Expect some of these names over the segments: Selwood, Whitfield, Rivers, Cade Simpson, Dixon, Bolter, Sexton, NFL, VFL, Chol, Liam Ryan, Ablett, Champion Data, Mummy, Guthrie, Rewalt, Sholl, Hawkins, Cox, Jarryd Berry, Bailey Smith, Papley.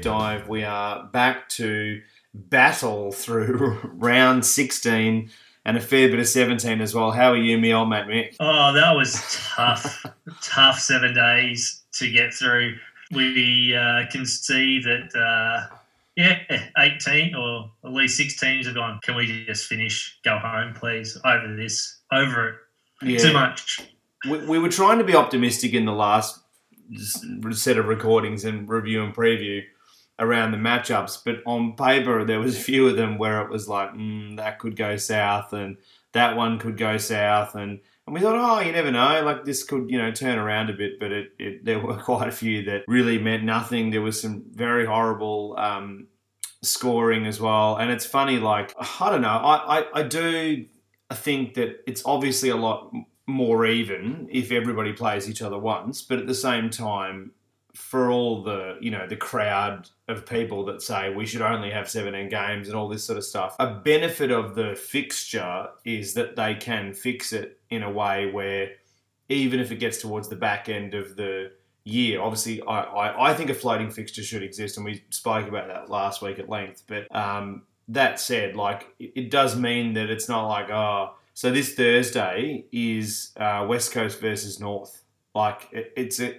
deep dive. We are back to battle through round 16 and a fair bit of 17 as well. How are you, me old mate Mick? Oh, that was tough. Tough 7 days to get through. We can see that, 18 or at least six teams have gone, can we just finish, go home, please, over this, over it. Yeah. Too much. We were trying to be optimistic in the last set of recordings and review and preview around the matchups, but on paper there was a few of them where it was like, that could go south and that one could go south. And we thought, oh, you never know, like this could, turn around a bit, but there were quite a few that really meant nothing. There was some very horrible scoring as well. And it's funny, like, I don't know, I do think that it's obviously a lot more even if everybody plays each other once, but at the same time, for all the, the crowd of people that say we should only have 17 games and all this sort of stuff, a benefit of the fixture is that they can fix it in a way where even if it gets towards the back end of the year, obviously I think a floating fixture should exist, and we spoke about that last week at length. But that said, like, it does mean that it's not like, so this Thursday is West Coast versus North. Like, it's a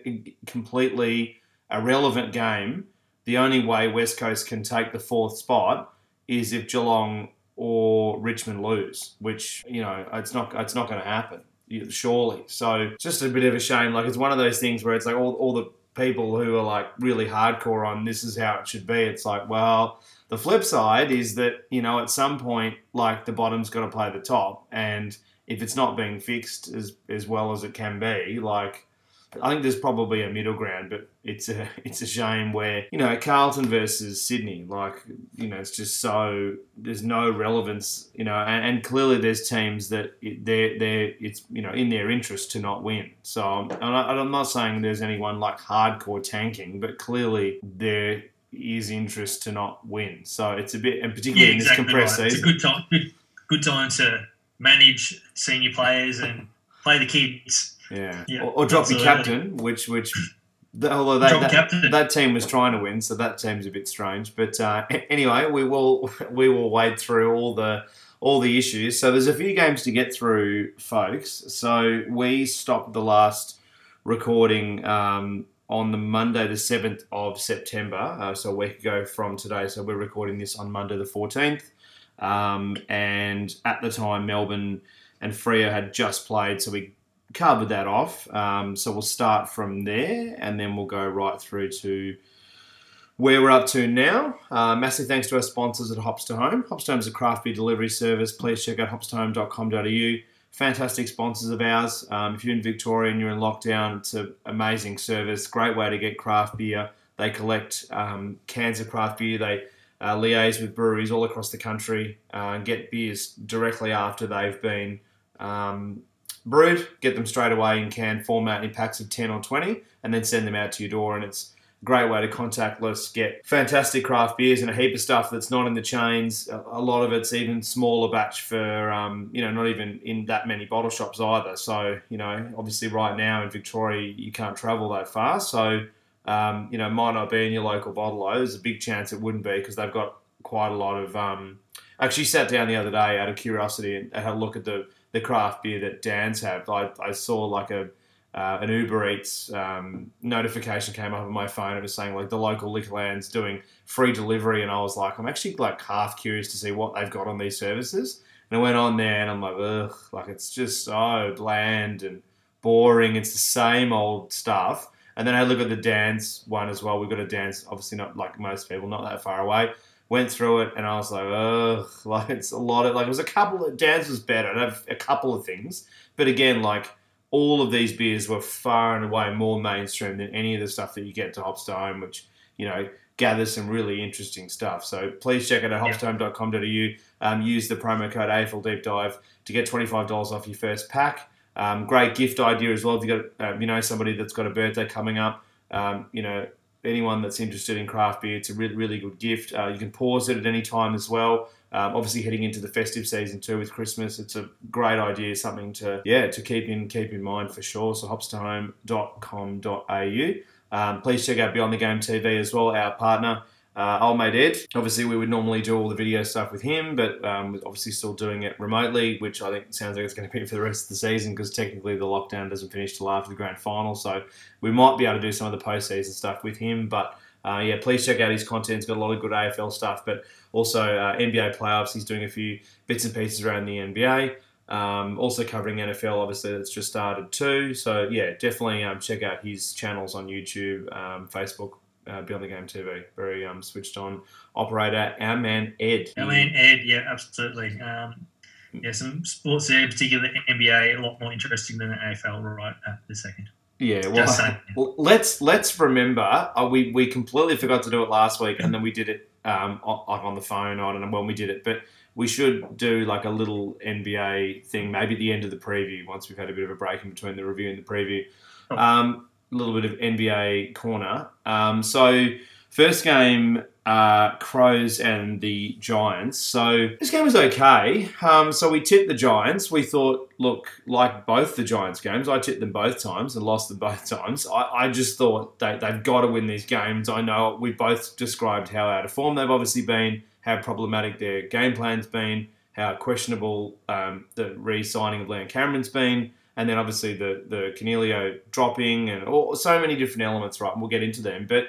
completely irrelevant game. The only way West Coast can take the fourth spot is if Geelong or Richmond lose, which, it's not going to happen, surely. So it's just a bit of a shame. Like, it's one of those things where it's like all the people who are, like, really hardcore on this is how it should be. It's like, well, the flip side is that, at some point, like, the bottom's got to play the top, and if it's not being fixed as well as it can be, like, I think there's probably a middle ground, but it's a shame where, Carlton versus Sydney, like, it's just so, there's no relevance, and clearly there's teams that it's in their interest to not win. So I'm not saying there's anyone like hardcore tanking, but clearly there is interest to not win. So it's a bit, and particularly in this compressed season. It's a good time to manage senior players and play the kids. Yeah. Or drop your captain, although that team was trying to win, so that team's a bit strange. But anyway, we will wade through all the issues. So there's a few games to get through, folks. So we stopped the last recording on the Monday, the 7th of September, so a week ago from today. So we're recording this on Monday the 14th. And at the time, Melbourne and Freo had just played, so we covered that off. So we'll start from there, and then we'll go right through to where we're up to now. Massive thanks to our sponsors at Hops to Home. Hops to Home is a craft beer delivery service. Please check out hopstohome.com.au. Fantastic sponsors of ours. If you're in Victoria and you're in lockdown, it's an amazing service. Great way to get craft beer. They collect cans of craft beer. They liaise with breweries all across the country and get beers directly after they've been brewed, get them straight away in canned format in packs of 10 or 20, and then send them out to your door. And it's a great way to contactless get fantastic craft beers and a heap of stuff that's not in the chains. A lot of it's even smaller batch for, not even in that many bottle shops either. So, obviously right now in Victoria, you can't travel that far. So, might not be in your local bottle-o. There's a big chance it wouldn't be because they've got quite a lot of... actually sat down the other day out of curiosity and had a look at the craft beer that Dan's have. I saw like an Uber Eats notification came up on my phone. It was saying like the local Liquorland's doing free delivery, and I was like, I'm actually like half curious to see what they've got on these services. And I went on there and I'm like, ugh, like it's just so bland and boring. It's the same old stuff. And then I look at the dance one as well. We've got a dance, obviously not like most people, not that far away. Went through it and I was like, ugh, like it's a lot of, like it was a couple of, dance was better. I'd have a couple of things. But again, like all of these beers were far and away more mainstream than any of the stuff that you get to Hops to Home, which, gathers some really interesting stuff. So please check it out at hopstome.com.au. Use the promo code AFLDeepDive to get $25 off your first pack. Great gift idea as well. If you've got, somebody that's got a birthday coming up, anyone that's interested in craft beer, it's a really, really good gift. You can pause it at any time as well. Obviously heading into the festive season too with Christmas, it's a great idea, something to keep in mind for sure. So hopstohome.com.au. Please check out Beyond the Game TV as well, our partner, old mate Ed. Obviously, we would normally do all the video stuff with him, but we're obviously still doing it remotely, which I think sounds like it's going to be for the rest of the season because technically the lockdown doesn't finish till after the grand final. So we might be able to do some of the postseason stuff with him, but... yeah, please check out his content. He's got a lot of good AFL stuff, but also NBA playoffs. He's doing a few bits and pieces around the NBA. Also covering NFL, obviously, that's just started too. So, yeah, definitely check out his channels on YouTube, Facebook, Beyond the Game TV. Very switched on operator, our man Ed. Our man Ed, yeah, absolutely. Yeah, some sports there, particularly NBA, a lot more interesting than the AFL right at this second. Yeah, well, let's remember, we completely forgot to do it last week, and then we did it on the phone. I don't know when we did it, but we should do like a little NBA thing, maybe at the end of the preview, once we've had a bit of a break in between the review and the preview. A little bit of NBA corner. So first game, Crows and the Giants. So this game was okay. So we tipped the Giants. We thought, look, like both the Giants games, I tipped them both times and lost them both times. I just thought they've got to win these games. I know we both described how out of form they've obviously been, how problematic their game plan's been, how questionable the re-signing of Leon Cameron's been, and then obviously the Canelio dropping and so many different elements, right? And we'll get into them. But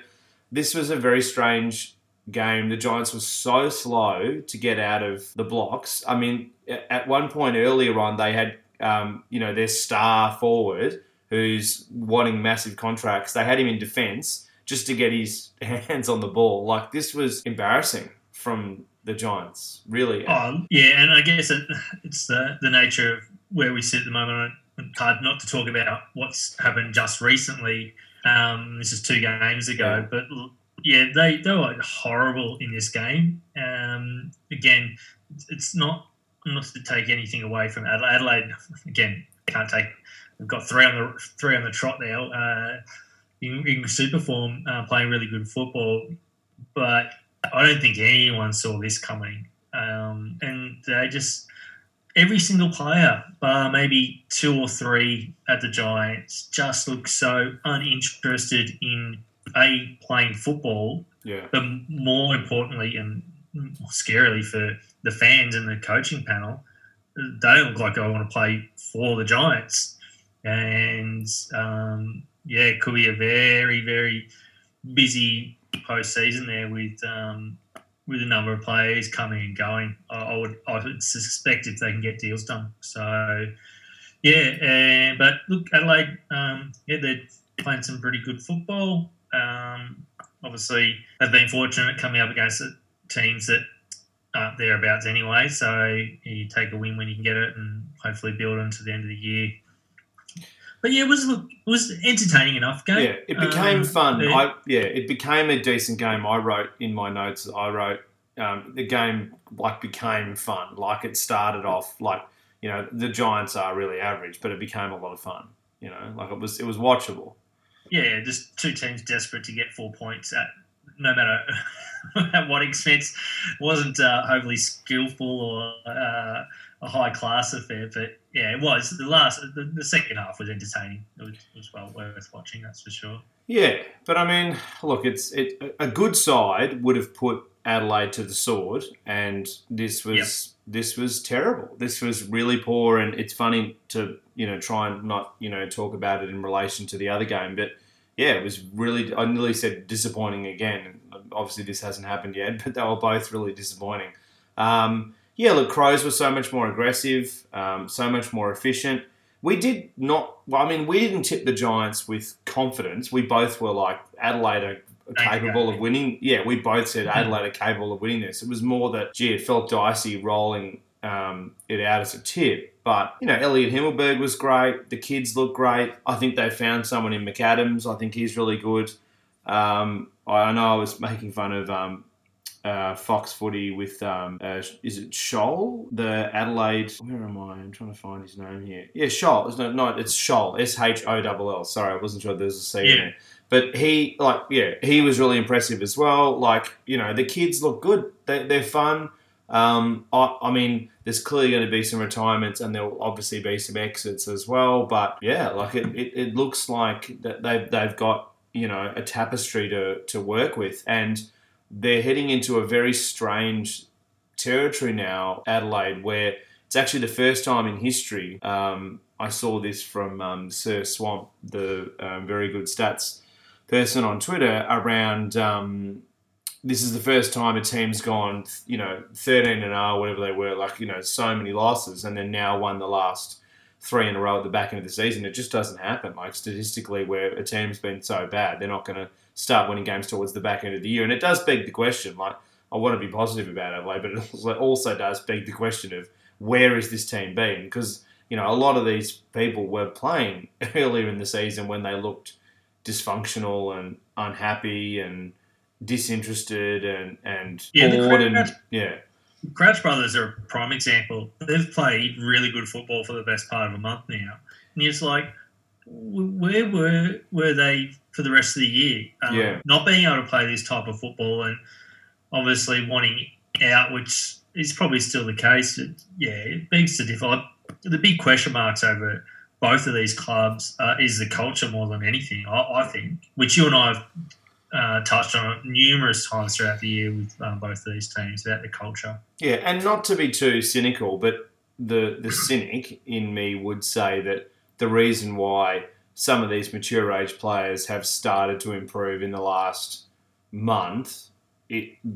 this was a very strange game. The Giants were so slow to get out of the blocks. I mean, at one point earlier on, they had, their star forward who's wanting massive contracts. They had him in defense just to get his hands on the ball. Like, this was embarrassing from the Giants, really. Yeah, and I guess it's the nature of where we sit at the moment. It's hard not to talk about what's happened just recently. This is 2 games ago, but... Yeah, they were horrible in this game. Again, it's not to take anything away from Adelaide. Adelaide, again, can't take. We've got three on the trot now in super form, playing really good football. But I don't think anyone saw this coming. And they just every single player, bar maybe 2 or 3 at the Giants, just looked so uninterested in. A, playing football, yeah. But more importantly and more scarily for the fans and the coaching panel, they don't look like I want to play for the Giants. And, it could be a very, very busy postseason there with a number of players coming and going. I would suspect if they can get deals done. So, yeah, but look, Adelaide, they're playing some pretty good football. Obviously, they've been fortunate coming up against teams that aren't thereabouts anyway. So you take a win when you can get it, and hopefully build on to the end of the year. But yeah, it was entertaining enough game. Yeah, it became fun. It became a decent game. I wrote in my notes. The game became fun. Like it started off the Giants are really average, but it became a lot of fun. It was watchable. Yeah, just 2 teams desperate to get 4 points at no matter at what expense. It wasn't overly skillful or a high-class affair, but, yeah, it was. The second half was entertaining. It was well worth watching, that's for sure. Yeah, but, I mean, look, a good side would have put Adelaide to the sword, and this was terrible. This was really poor, and it's funny to, try and not, talk about it in relation to the other game, but... Yeah, it was really, I nearly said disappointing again. Obviously, this hasn't happened yet, but they were both really disappointing. Crows were so much more aggressive, so much more efficient. We didn't tip the Giants with confidence. We both were like, Adelaide are capable of winning. Yeah, we both said Adelaide are capable of winning this. It was more that, it felt dicey rolling it out as a tip. But, Elliot Himmelberg was great. The kids look great. I think they found someone in McAdams. I think he's really good. I know I was making fun of Fox Footy with, is it Sholl? The Adelaide, where am I? I'm trying to find his name here. Yeah, Sholl. No, it's Sholl. Sholl. Sorry, I wasn't sure there was a C in there. But he was really impressive as well. The kids look good. They're fun. There's clearly going to be some retirements and there will obviously be some exits as well. But, it looks like that they've got you know, a tapestry to work with. And they're heading into a very strange territory now, Adelaide, where it's actually the first time in history. I saw this from Sir Swamp, the very good stats person on Twitter, around this is the first time a team's gone, 13-0, whatever they were, so many losses, and then now won the last 3 in a row at the back end of the season. It just doesn't happen. Like, statistically, where a team's been so bad, they're not going to start winning games towards the back end of the year. And it does beg the question, I want to be positive about Adelaide, but it also does beg the question of where has this team been? Because, a lot of these people were playing earlier in the season when they looked dysfunctional and unhappy and disinterested and Crouch brothers are a prime example. They've played really good football for the best part of a month now, and it's like, where were they for the rest of the year? Not being able to play this type of football and obviously wanting out, which is probably still the case. It begs to differ. The big question marks over both of these clubs is the culture more than anything, I think, which you and I have touched on it numerous times throughout the year with both of these teams about the culture. Yeah, and not to be too cynical, but the cynic in me would say that the reason why some of these mature age players have started to improve in the last month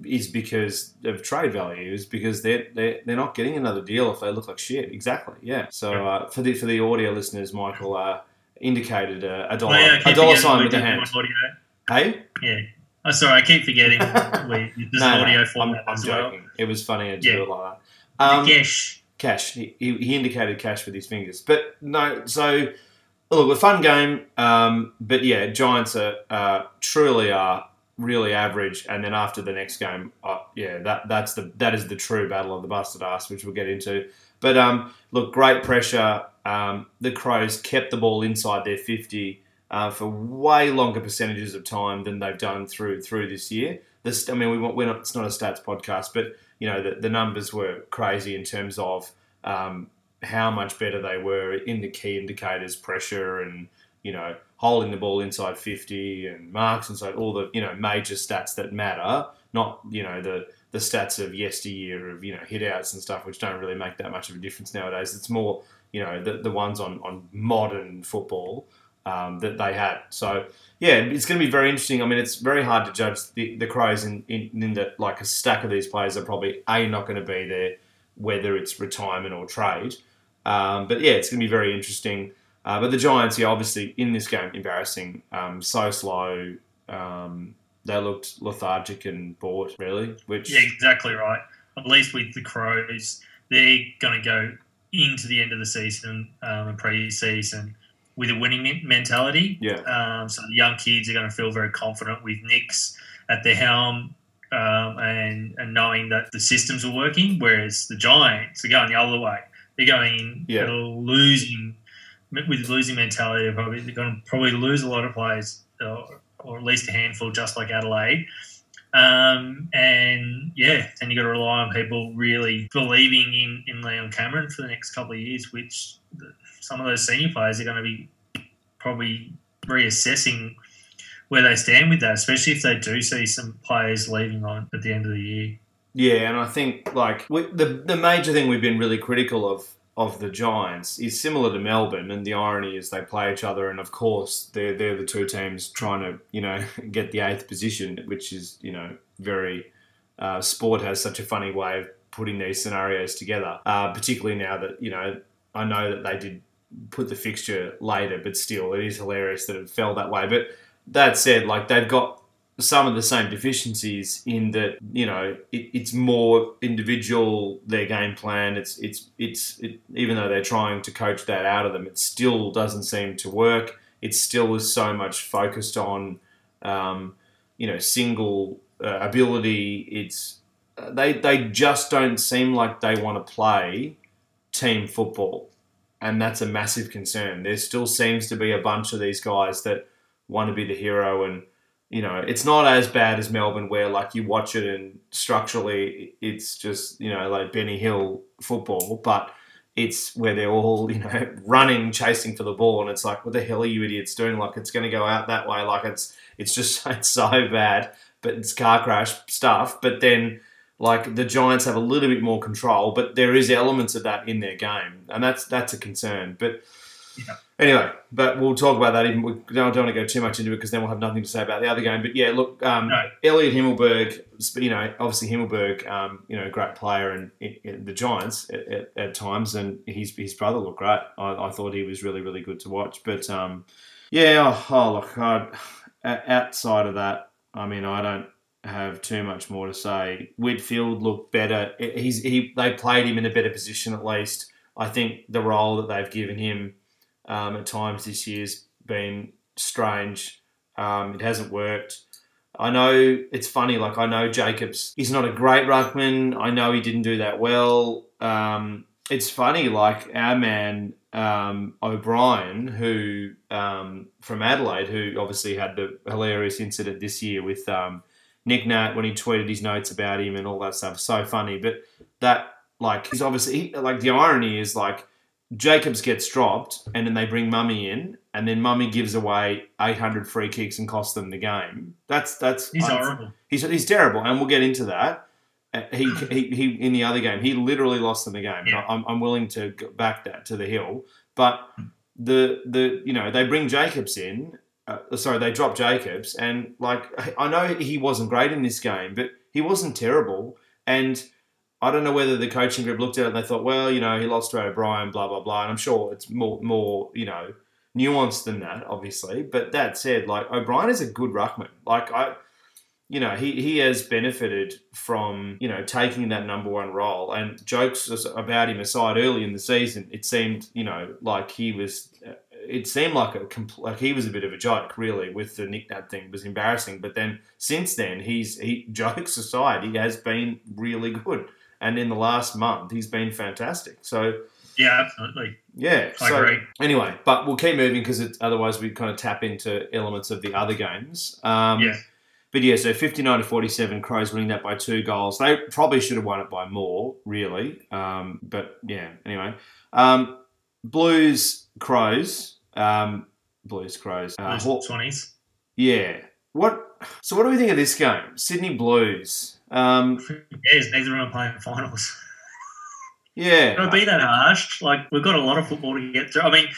is because of trade value, is because they're not getting another deal if they look like shit. Exactly, yeah. So for the audio listeners, Michael indicated a dollar sign with the hand. Hey? Yeah. Oh, sorry, I keep forgetting. There's an audio format I'm as well. Joking. It was funny to do it like that. Cash. He indicated cash with his fingers. But no, so look, a fun game. But yeah, Giants are truly really average. And then after the next game, that is the true battle of the busted ass, which we'll get into. But look, great pressure. The Crows kept the ball inside their 50. For way longer percentages of time than they've done through this year. It's not a stats podcast, but the numbers were crazy in terms of how much better they were in the key indicators, pressure, and holding the ball inside 50 and marks inside, all the major stats that matter. Not the stats of yesteryear of hit outs and stuff, which don't really make that much of a difference nowadays. It's more the ones on modern football. That they had. So, yeah, it's going to be very interesting. I mean, it's very hard to judge the Crows in that, a stack of these players are probably, A, not going to be there, whether it's retirement or trade. But, yeah, it's going to be very interesting. But the Giants, obviously, in this game, embarrassing. So slow. They looked lethargic and bored, really. Which... Yeah, exactly right. At least with the Crows, they're going to go into the end of the season and pre-season with a winning mentality. Yeah. So the young kids are going to feel very confident with Nick's at the helm and knowing that the systems are working, whereas the Giants are going the other way. They're going losing mentality. They're going to probably lose a lot of players or at least a handful, just like Adelaide. Then you got to rely on people really believing in Leon Cameron for the next couple of years, which some of those senior players are going to be probably reassessing where they stand with that, especially if they do see some players leaving on at the end of the year. Yeah, and I think the major thing we've been really critical of the Giants is similar to Melbourne, and the irony is they play each other, and of course they're the two teams trying to get the 8th position, which is very sport has such a funny way of putting these scenarios together. Particularly now that I know that they did put the fixture later, but still it is hilarious that it fell that way. But that said, they've got some of the same deficiencies in that it's more individual, their game plan. It's even though they're trying to coach that out of them, it still doesn't seem to work. It still is so much focused on single ability. It's they just don't seem like they want to play team football, and that's a massive concern. There still seems to be a bunch of these guys that want to be the hero, and it's not as bad as Melbourne, where you watch it and structurally it's just Benny Hill football. But it's where they're all, you know, running, chasing for the ball, and it's like, what the hell are you idiots doing? Like, it's going to go out that way. Like, it's so bad, but it's car crash stuff. But then, like, the Giants have a little bit more control, but there is elements of that in their game, and that's a concern. But anyway, but we'll talk about that. We don't want to go too much into it because then we'll have nothing to say about the other game. But, yeah, look, Elliot Himmelberg, you know, obviously Himmelberg, you know, great player in the Giants at times, and his brother looked great. I thought he was really, really good to watch. But, yeah, outside of that, I mean, I don't have too much more to say. Whitfield looked better. They played him in a better position at least. I think the role that they've given him at times this year's been strange. It hasn't worked. I know it's funny. Like, I know Jacobs is not a great ruckman. I know he didn't do that well. It's funny, like our man O'Brien, who from Adelaide, who obviously had the hilarious incident this year with Nick Nat when he tweeted his notes about him and all that stuff. So funny, but that, like, he's obviously like, the irony is, like, Jacobs gets dropped and then they bring Mummy in, and then Mummy gives away 800 free kicks and costs them the game. He's horrible. He's terrible, and we'll get into that. He in the other game, he literally lost them the game. Yeah. I'm willing to back that to the hill, but the you know, they bring Jacobs in. They drop Jacobs, and, like, I know he wasn't great in this game, but he wasn't terrible, and I don't know whether the coaching group looked at it and they thought, well, you know, he lost to O'Brien, blah, blah, blah. And I'm sure it's more, you know, nuanced than that, obviously. But that said, like, O'Brien is a good ruckman. Like, you know, he has benefited from, you know, taking that number one role. And jokes about him aside, early in the season, it seemed, you know, like he was a bit of a joke, really, with the Nick Nat thing. It was embarrassing. But then since then, jokes aside, he has been really good. And in the last month, he's been fantastic. So, yeah, absolutely. Yeah. I agree. Anyway, but we'll keep moving because otherwise we kind of tap into elements of the other games. Yeah. But, yeah, so 59-47, Crows winning that by 2 goals. They probably should have won it by more, really. But, yeah, anyway. Blues, Crows. 20s. Yeah. So what do we think of this game? Sydney Blues. Neither of them are playing finals. Yeah. It'll be that harsh. Like, we've got a lot of football to get through. I mean,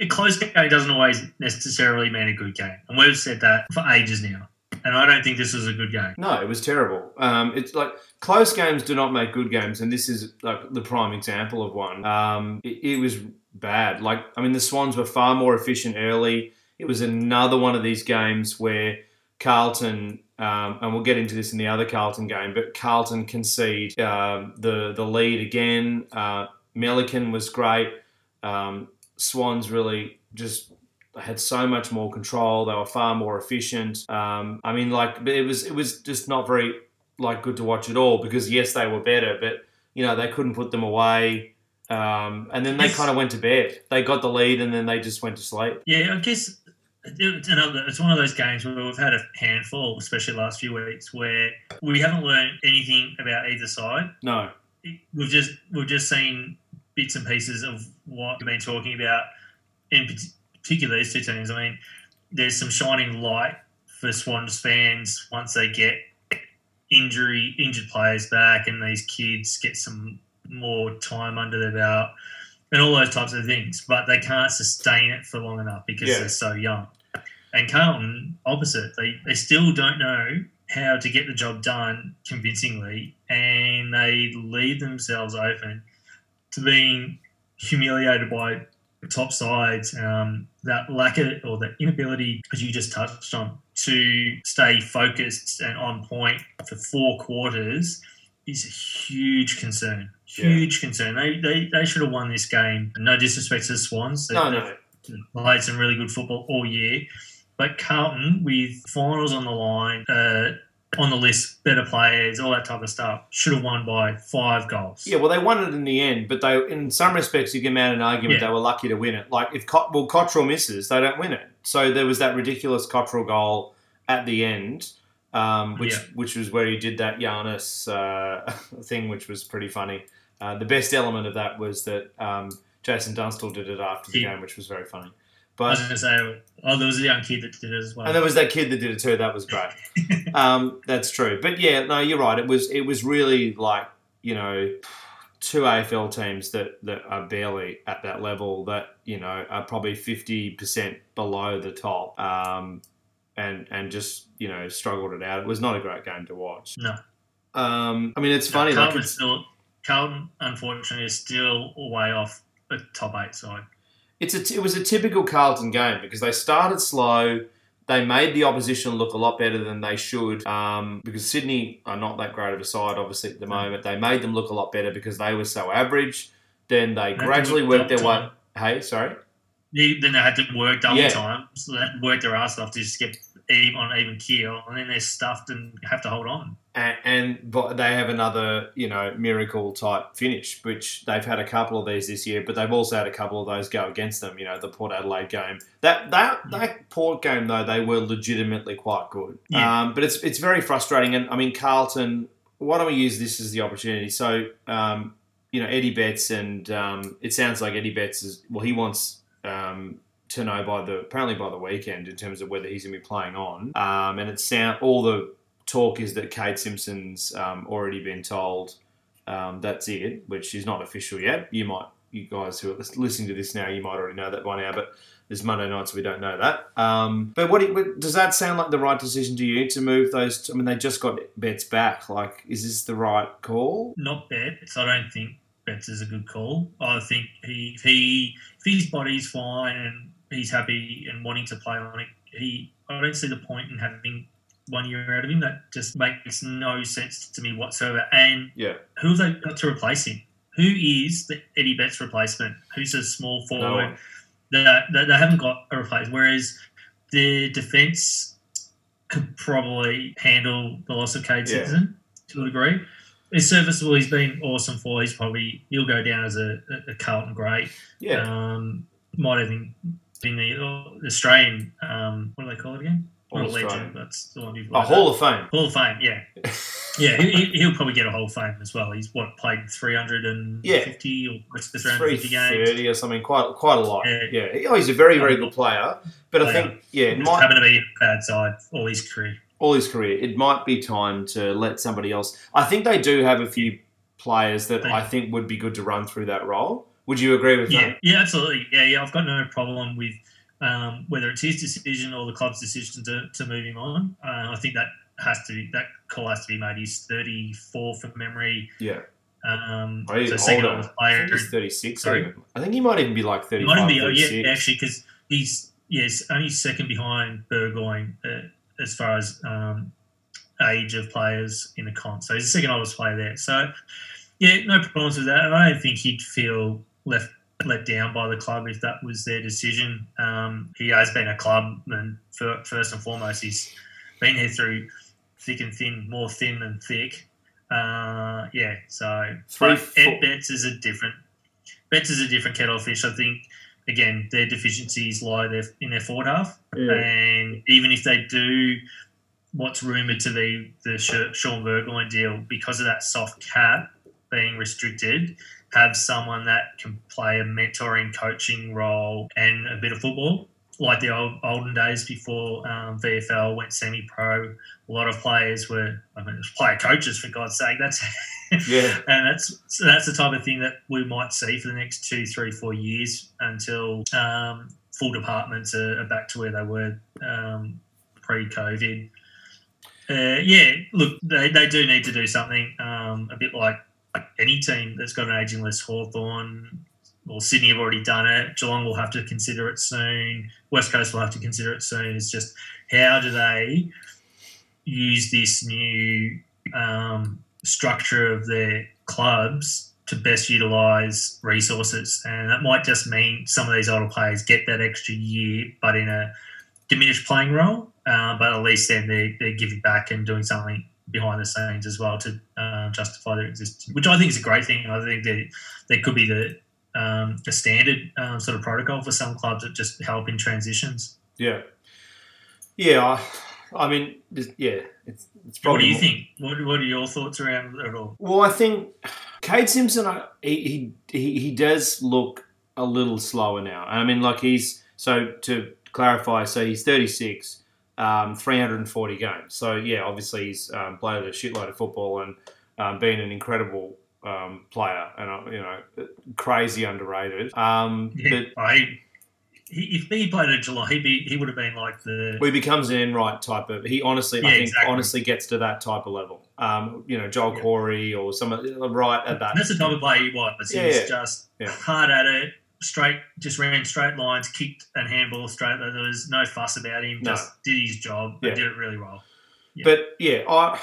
a close game doesn't always necessarily mean a good game. And we've said that for ages now. And I don't think this was a good game. No, it was terrible. It's like, close games do not make good games. And this is, like, the prime example of one. It was bad. Like, I mean, the Swans were far more efficient early. It was another one of these games where Carlton... and we'll get into this in the other Carlton game, but Carlton concede the lead again. Melican was great. Swans really just had so much more control. They were far more efficient. I mean, like, it was just not very, like, good to watch at all because, yes, they were better, but, you know, they couldn't put them away. And then they kind of went to bed. They got the lead and then they just went to sleep. Yeah, I guess... It's one of those games where we've had a handful, especially the last few weeks, where we haven't learned anything about either side. No. We've just seen bits and pieces of what we've been talking about, in particular these two teams. I mean, there's some shining light for Swans fans once they get injured players back and these kids get some more time under their belt. And all those types of things, but they can't sustain it for long enough because they're so young. And Carlton, opposite, they still don't know how to get the job done convincingly, and they leave themselves open to being humiliated by top sides. That lack of, or the inability, as you just touched on, to stay focused and on point for 4 quarters is a huge concern. Huge concern. They should have won this game. No disrespect to the Swans. They've played some really good football all year. But Carlton, with finals on the line, on the list, better players, all that type of stuff, should have won by 5 goals. Yeah, well, they won it in the end, but they, in some respects, you can mount an argument they were lucky to win it. Like, if Cottrell misses, they don't win it. So there was that ridiculous Cottrell goal at the end. Which was where he did that Giannis thing, which was pretty funny. The best element of that was that Jason Dunstall did it after the game, which was very funny. But, I was going to say, there was a young kid that did it as well. And there was that kid that did it too. That was great. That's true. But, yeah, no, you're right. It was really like, you know, two AFL teams that are barely at that level that, you know, are probably 50% below the top and just, you know, struggled it out. It was not a great game to watch. No. It's funny. Carlton, unfortunately, is still way off the top eight side. It was a typical Carlton game because they started slow. They made the opposition look a lot better than they should because Sydney are not that great of a side, obviously, at the moment. They made them look a lot better because they were so average. Then they gradually worked their way. Hey, sorry? Then they had to work double time. So they had to work their ass off to just get on even keel, and then they're stuffed and have to hold on. But they have another, you know, miracle-type finish, which they've had a couple of these this year, but they've also had a couple of those go against them, you know, the Port Adelaide game. That Port game, though, they were legitimately quite good. Yeah. But it's very frustrating. And, I mean, Carlton, why don't we use this as the opportunity? So, you know, Eddie Betts and it sounds like Eddie Betts is – well, he wants to know by the weekend in terms of whether he's going to be playing on. And it sound all the – talk is that Kate Simpson's already been told that's it, which is not official yet. You guys who are listening to this now, you might already know that by now, but there's Monday nights, we don't know that. But does that sound like the right decision to you to move those? They just got Betts back. Like, is this the right call? Not Betts. I don't think Betts is a good call. I think if his body's fine and he's happy and wanting to play on it, I don't see the point in having 1 year out of him. That just makes no sense to me whatsoever. And who have they got to replace him? Who is the Eddie Betts replacement? Who's a small forward? No. They haven't got a replacement. Whereas their defence could probably handle the loss of Cade Simpson to a degree. It's serviceable. He's been awesome for. He'll go down as a Carlton great. Yeah. Might even be the Australian. What do they call it again? Or a legend, that's the one you've got. Hall of Fame. Hall of Fame, yeah. Yeah, he'll probably get a Hall of Fame as well. He's, played 350 or 350 games? 30 or something, quite a lot. Yeah. He's a very, very good player. But I think, it might happen to be a bad side all his career. It might be time to let somebody else. I think they do have a few players that I think would be good to run through that role. Would you agree with that? Yeah, absolutely. Yeah, I've got no problem with whether it's his decision or the club's decision to move him on. I think that call has to be made. He's 34 from memory. Yeah. He's second oldest player. I think he's 36. Sorry. I think he might even be like 35. Might be, 36. Yeah, actually, because he's only second behind Burgoyne as far as age of players in the comp. So he's the second oldest player there. So, yeah, no problems with that. And I don't think he'd feel let down by the club if that was their decision. He has been a clubman first and foremost. He's been here through thick and thin, more thin than thick. So Betts is a different kettle of fish. I think, again, their deficiencies lie in their forward half. Yeah. And even if they do what's rumoured to be the Sean Burgoyne deal, because of that soft cap being restricted, have someone that can play a mentoring, coaching role and a bit of football, like the olden days before VFL went semi-pro. A lot of players were player coaches, for God's sake. That's the type of thing that we might see for the next 2, 3, 4 years until full departments are back to where they were pre-COVID. Look, they do need to do something a bit like any team that's got an aging list. Hawthorn or Sydney have already done it. Geelong will have to consider it soon. West Coast will have to consider it soon. It's just, how do they use this new structure of their clubs to best utilise resources? And that might just mean some of these older players get that extra year but in a diminished playing role, but at least then they're giving back and doing something behind the scenes as well to justify their existence, which I think is a great thing. I think that could be the standard sort of protocol for some clubs that just help in transitions. Yeah. It's probably. What do you think? What are your thoughts around it all? Well, I think Cade Simpson, he does look a little slower now. I mean, like so to clarify, so he's 36, 340 games. So, yeah, obviously he's played a shitload of football and been an incredible player and, you know, crazy underrated. If he played at Geelong, he would have been like the... Well, he becomes an Enright type of... He honestly, yeah, I think, honestly gets to that type of level. You know, Joel Corey or someone right at that. And that's the type of player he was. He was just hard at it, straight, just ran straight lines, kicked and handball straight. There was no fuss about him, just did his job and did it really well. Yeah. But, yeah,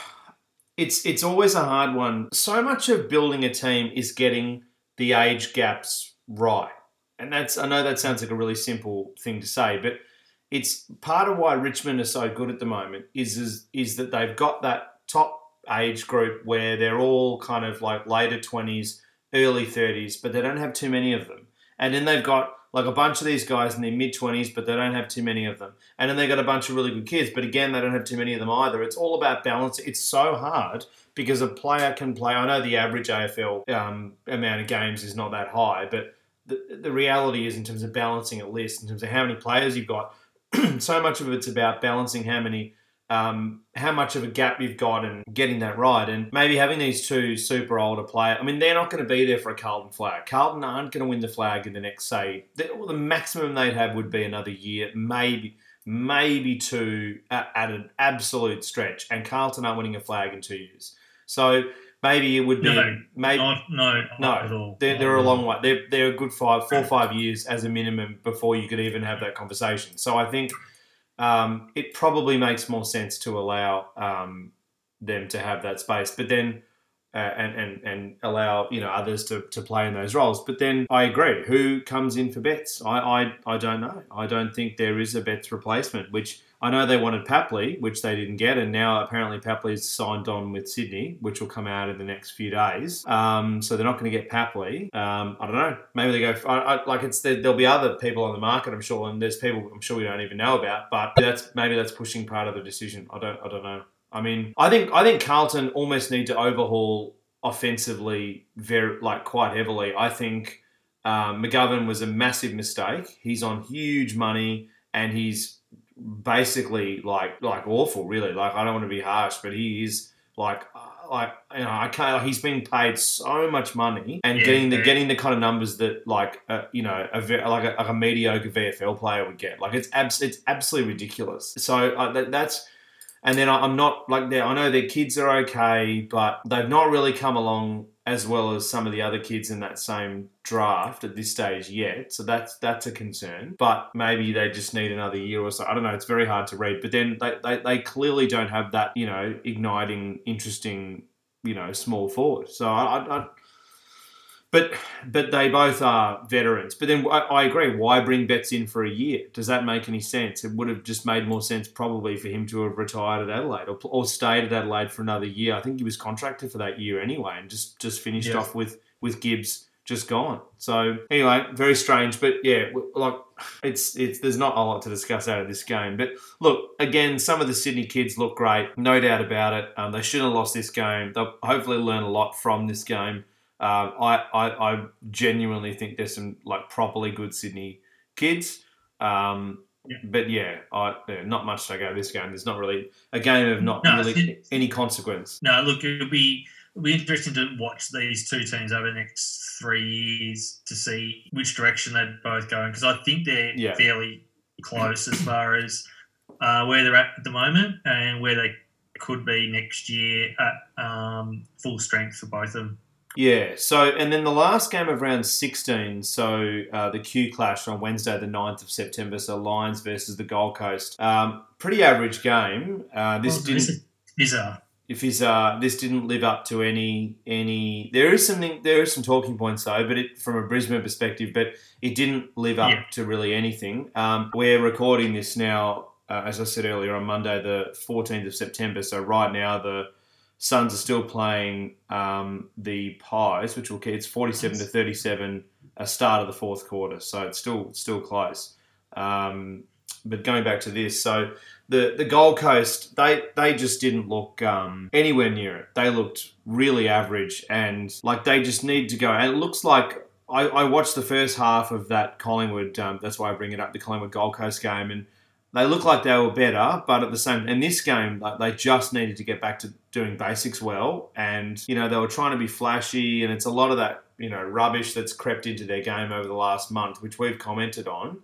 it's always a hard one. So much of building a team is getting the age gaps right. And I know that sounds like a really simple thing to say, but it's part of why Richmond are so good at the moment is that they've got that top age group where they're all kind of like later 20s, early 30s, but they don't have too many of them. And then they've got like a bunch of these guys in their mid-20s, but they don't have too many of them. And then they've got a bunch of really good kids, but again, they don't have too many of them either. It's all about balance. It's so hard because a player can play. I know the average AFL amount of games is not that high, but... The reality is in terms of balancing a list, in terms of how many players you've got, so much of it's about balancing how much of a gap you've got and getting that right. And maybe having these two super older players, I mean, they're not going to be there for a Carlton flag. Carlton aren't going to win the flag in the next, say, the maximum they'd have would be another year, maybe two at an absolute stretch. And Carlton aren't winning a flag in 2 years. So... Maybe it would be... No, not at all. They're a long way. They're a good 4 or 5 years as a minimum before you could even have that conversation. So I think it probably makes more sense to allow them to have that space, but then and allow, you know, others to play in those roles. But then I agree. Who comes in for Betts? I don't know. I don't think there is a Betts replacement, which... I know they wanted Papley, which they didn't get, and now apparently Papley's signed on with Sydney, which will come out in the next few days. So they're not going to get Papley. I don't know. Maybe they go there'll be other people on the market, I'm sure, and there's people I'm sure we don't even know about. But that's pushing part of the decision. I don't know. I mean, I think Carlton almost need to overhaul offensively, quite heavily. I think McGovern was a massive mistake. He's on huge money, and he's basically like awful, really. Like, I don't want to be harsh, but he is like, you know, I can't, he's been paid so much money and getting the kind of numbers that a mediocre VFL player would get. Like, it's absolutely ridiculous. So that's, and then I'm not like I know their kids are okay, but they've not really come along as well as some of the other kids in that same draft at this stage yet. So that's a concern. But maybe they just need another year or so. I don't know. It's very hard to read. But then they clearly don't have that, you know, igniting, interesting, you know, small forward. So But they both are veterans. But then I agree. Why bring Betts in for a year? Does that make any sense? It would have just made more sense probably for him to have retired at Adelaide or stayed at Adelaide for another year. I think he was contracted for that year anyway and just finished off with Gibbs just gone. So anyway, very strange. But yeah, like it's there's not a lot to discuss out of this game. But look, again, some of the Sydney kids look great. No doubt about it. They shouldn't have lost this game. They'll hopefully learn a lot from this game. I genuinely think there's some like properly good Sydney kids, but not much to go this game. There's not really a game of any consequence. No, look, it'll be interesting to watch these two teams over the next 3 years to see which direction they're both going, because I think they're fairly close as far as where they're at the moment and where they could be next year at full strength for both of them. Yeah, so, and then the last game of round 16, so the Q clash on Wednesday the 9th of September, so Lions versus the Gold Coast. Pretty average game. This didn't live up to any. There is some talking points though, but from a Brisbane perspective, but it didn't live up to really anything. We're recording this now, as I said earlier, on Monday the 14th of September, so right now the Suns are still playing the Pies, which will keep it's 47-37 a start of the fourth quarter, so it's still close. But going back to this, so the Gold Coast, they just didn't look anywhere near it. They looked really average, and like they just need to go. And it looks like I watched the first half of that Collingwood. That's why I bring it up, the Collingwood Gold Coast game, and they looked like they were better, but at the same, in this game, like, they just needed to get back to doing basics well, and you know they were trying to be flashy, and it's a lot of that rubbish that's crept into their game over the last month, which we've commented on.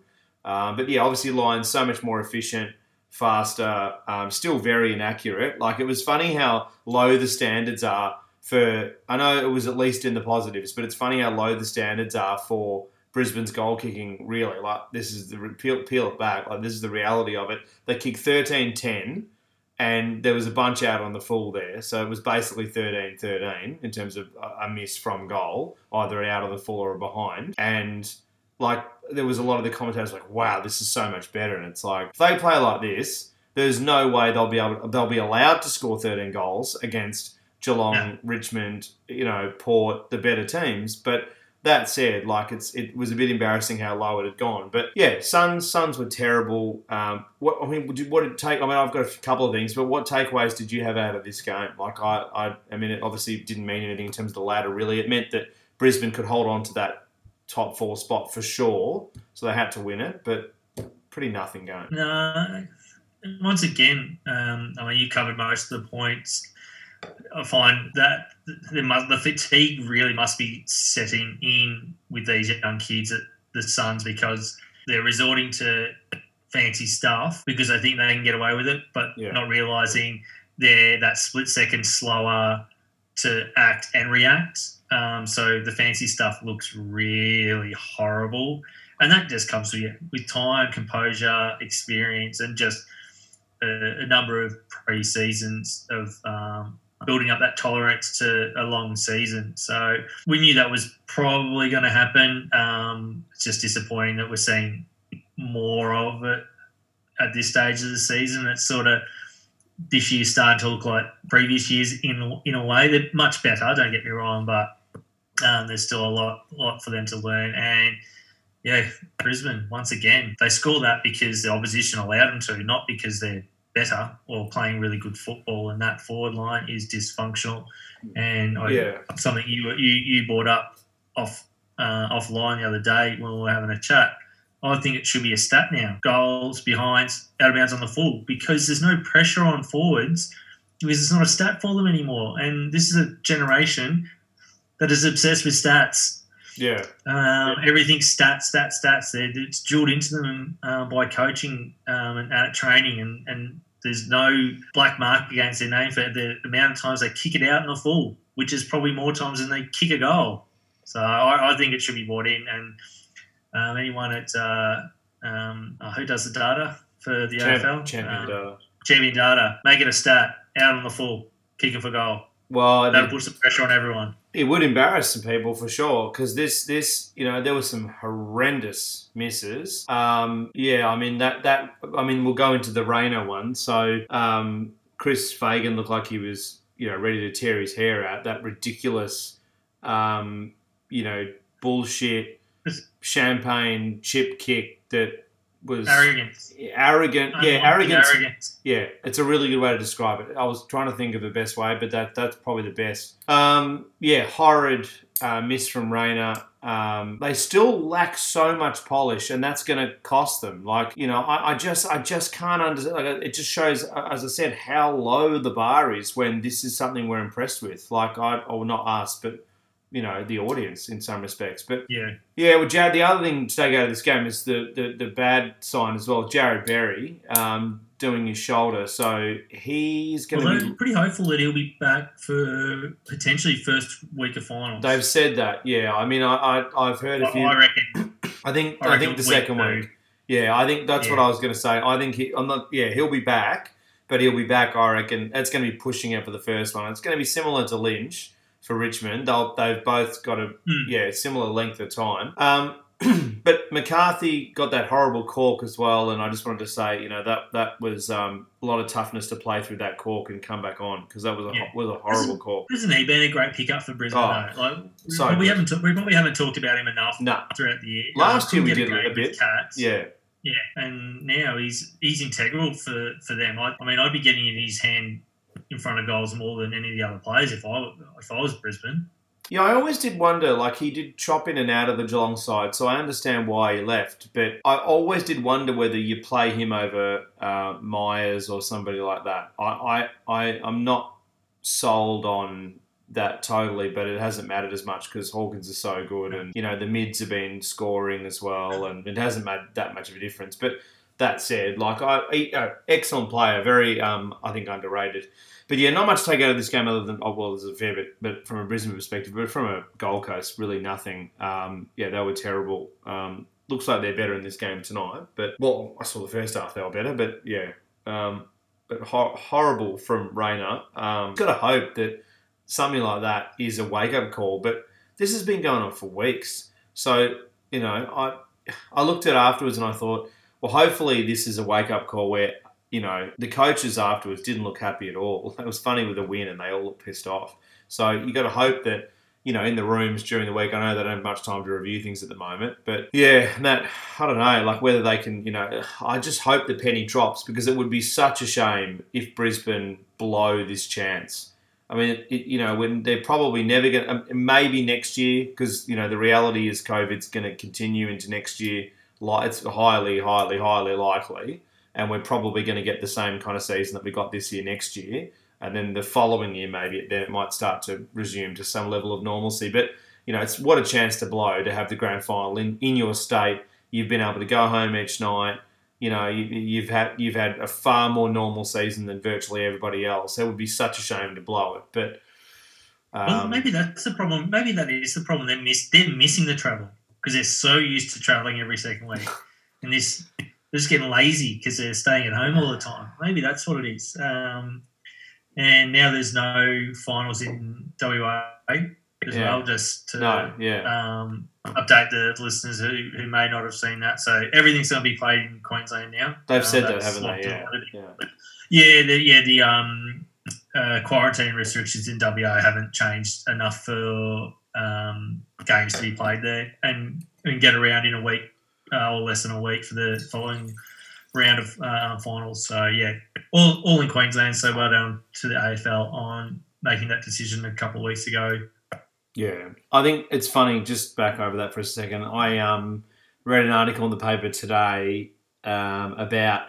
But yeah, obviously Lions so much more efficient, faster, still very inaccurate. Like it was funny how low the standards are for, I know it was at least in the positives, but it's funny how low the standards are for Brisbane's goal kicking, really. Like this is the, peel it back, like this is the reality of it. They kicked 13-10 and there was a bunch out on the full there. So it was basically 13-13 in terms of a miss from goal, either out of the full or behind. And like there was a lot of the commentators like, wow, this is so much better. And it's like, if they play like this, there's no way they'll be allowed to score 13 goals against Geelong, yeah, Richmond, Port, the better teams. But that said, like it was a bit embarrassing how low it had gone. But yeah, Suns were terrible. What did it take? I mean, I've got a couple of things, but what takeaways did you have out of this game? Like I mean, it obviously didn't mean anything in terms of the ladder, really. It meant that Brisbane could hold on to that top four spot for sure, so they had to win it, but pretty nothing going. No, once again, I mean, you covered most of the points. I find that the fatigue really must be setting in with these young kids at the Suns, because they're resorting to fancy stuff because they think they can get away with it, but yeah, not realising they're that split second slower to act and react. So the fancy stuff looks really horrible, and that just comes with time, composure, experience, and just a number of pre-seasons of building up that tolerance to a long season. So we knew that was probably going to happen. It's just disappointing that we're seeing more of it at this stage of the season. It's sort of this year's starting to look like previous years in a way. They're much better, don't get me wrong, but there's still a lot for them to learn. And yeah, Brisbane, once again, they score that because the opposition allowed them to, not because they're better or playing really good football, and that forward line is dysfunctional. And yeah, something you brought up offline the other day when we were having a chat, I think it should be a stat now. Goals, behinds, out of bounds on the full, because there's no pressure on forwards, because it's not a stat for them anymore. And this is a generation that is obsessed with stats. Yeah. Everything's stats. It's drilled into them by coaching and at training, and there's no black mark against their name for the amount of times they kick it out in the full, which is probably more times than they kick a goal. So I think it should be brought in. And anyone at who does the data for the AFL? Champion Data. Make it a stat. Out on the full. Kick it for goal. Well, that puts the pressure on everyone. It would embarrass some people for sure, because this there were some horrendous misses. We'll go into the Rayner one. So Chris Fagan looked like he was ready to tear his hair out. That ridiculous, bullshit champagne chip kick that was arrogant. Arrogance. Yeah, it's a really good way to describe it. I was trying to think of the best way, but that's probably the best. Horrid miss from Rayner. They still lack so much polish, and that's going to cost them. Like I just can't understand. Like, it just shows, as I said, how low the bar is when this is something we're impressed with. Like or not us, but the audience in some respects. But yeah. Well, Jared, the other thing to take out of this game is the bad sign as well. Jarryd Berry doing his shoulder, so he's going to be pretty hopeful that he'll be back for potentially first week of finals. They've said that. Yeah, I mean, I've heard a few. I reckon. I think the second week. Yeah, I think that's what I was going to say. I think he'll be back, but he'll be back. I reckon that's going to be pushing it for the first one. It's going to be similar to Lynch. For Richmond, they've both got a similar length of time. But McCarthy got that horrible cork as well, and I just wanted to say, that was a lot of toughness to play through that cork and come back on, because that was a horrible cork. Hasn't he been a great pickup for Brisbane? Oh, like, so we probably haven't talked about him enough throughout the year. Last year we did a bit. Cats. Yeah. Yeah, and now he's integral for them. I mean, I'd be getting in his hand in front of goals more than any of the other players if I was Brisbane. Yeah, I always did wonder, like, he did chop in and out of the Geelong side, so I understand why he left, but I always did wonder whether you play him over Myers or somebody like that. I'm not sold on that totally, but it hasn't mattered as much because Hawkins is so good and, you know, the mids have been scoring as well and it hasn't made that much of a difference. But that said, like, excellent player, very, I think, underrated. But, yeah, not much to take out of this game other than, there's a fair bit, but from a Brisbane perspective, but from a Gold Coast, really nothing. Yeah, they were terrible. Looks like they're better in this game tonight. But, well, I saw the first half, they were better, but, yeah. But horrible from Rayner. Got to hope that something like that is a wake-up call. But this has been going on for weeks. So, you know, I looked at it afterwards and I thought, well, hopefully this is a wake-up call where, you know, the coaches afterwards didn't look happy at all. It was funny with the win and they all looked pissed off. So you got to hope that, you know, in the rooms during the week, I know they don't have much time to review things at the moment. But, yeah, I don't know, like whether they can, you know, I just hope the penny drops because it would be such a shame if Brisbane blow this chance. I mean, you know, when they're probably never going to, maybe next year, because, you know, the reality is COVID's going to continue into next year. It's highly, highly, highly likely. And we're probably going to get the same kind of season that we got this year next year. And then the following year, maybe, then it might start to resume to some level of normalcy. But, you know, it's what a chance to blow to have the grand final in your state. You've been able to go home each night. You know, you've had a far more normal season than virtually everybody else. It would be such a shame to blow it. But well, maybe that's the problem. Maybe that is the problem. They're missing the travel because they're so used to travelling every second week. And this... They're just getting lazy because they're staying at home all the time. Maybe that's what it is. And now there's no finals in WA as well, just to update the listeners who may not have seen that. So everything's going to be played in Queensland now. They've said that, haven't they? The quarantine restrictions in WA haven't changed enough for games to be played there and get around in a week. Or less than a week for the following round of finals. So, yeah, all in Queensland. So well done to the AFL on making that decision a couple of weeks ago. Yeah. I think it's funny, just back over that for a second, I read an article in the paper today about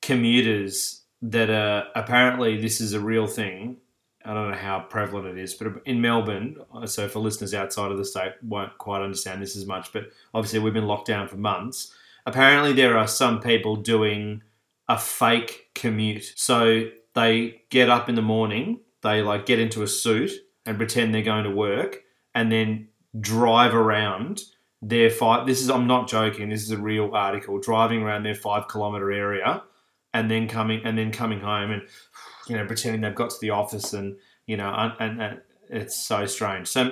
commuters that are apparently this is a real thing. I don't know how prevalent it is, but in Melbourne, so for listeners outside of the state won't quite understand this as much, but obviously we've been locked down for months. Apparently there are some people doing a fake commute. So they get up in the morning, they like get into a suit and pretend they're going to work and then drive around their I'm not joking, this is a real article, driving around their 5-kilometre area and then coming home and, you know, pretending they've got to the office and, you know, and it's so strange. So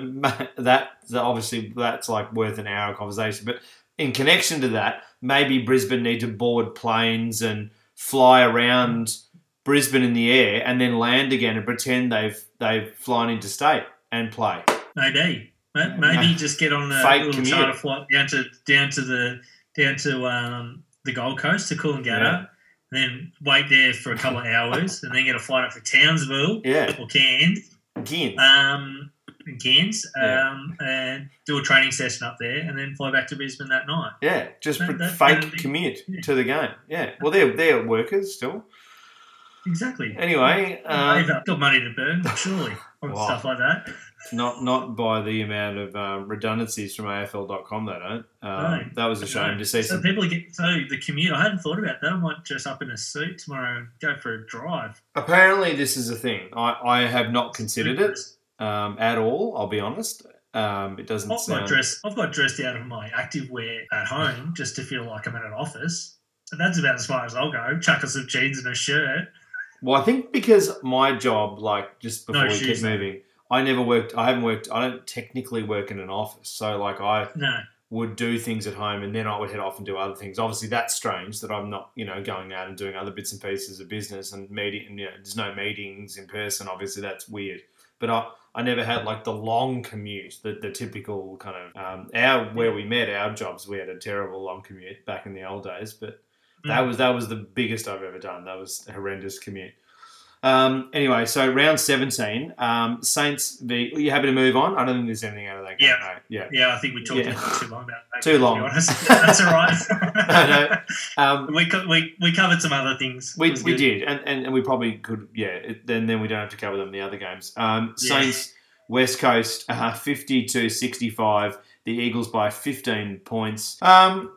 that obviously that's like worth an hour of conversation. But in connection to that, maybe Brisbane need to board planes and fly around Brisbane in the air and then land again and pretend they've flown interstate and play. Maybe just get on a little charter flight down to the Gold Coast to Coolangatta. Yeah. Then wait there for a couple of hours and then get a flight up to Townsville or Cairns. And do a training session up there and then fly back to Brisbane that night. Yeah, just fake commute to the game. Yeah, well, they're workers still. Exactly. Anyway. They've got money to burn, surely, or stuff like that. Not by the amount of redundancies from AFL.com, they don't. No. That was a shame to see. So the commute, I hadn't thought about that. I might dress up in a suit tomorrow and go for a drive. Apparently this is a thing. I have not considered it at all, I'll be honest. It doesn't sound... I've got dressed out of my active wear at home just to feel like I'm in an office. And that's about as far as I'll go. Chuck some jeans and a shirt. Well, I think because my job, like just before we keep moving... I don't technically work in an office. So, like, I would do things at home and then I would head off and do other things. Obviously, that's strange that I'm not, you know, going out and doing other bits and pieces of business and meeting, and, you know, there's no meetings in person. Obviously, that's weird. But I, I never had like the long commute, the typical kind of where we met our jobs. We had a terrible long commute back in the old days, but that was the biggest I've ever done. That was a horrendous commute. Anyway, so round 17, Saints v. Are you happy to move on? I don't think there's anything out of that game. Yeah, no. I think we talked too long about that. Too long. To be honest. That's all right. No. We covered some other things. We did, and we probably could. Yeah, then we don't have to cover them in the other games. Saints West Coast 52-65. The Eagles by 15 points.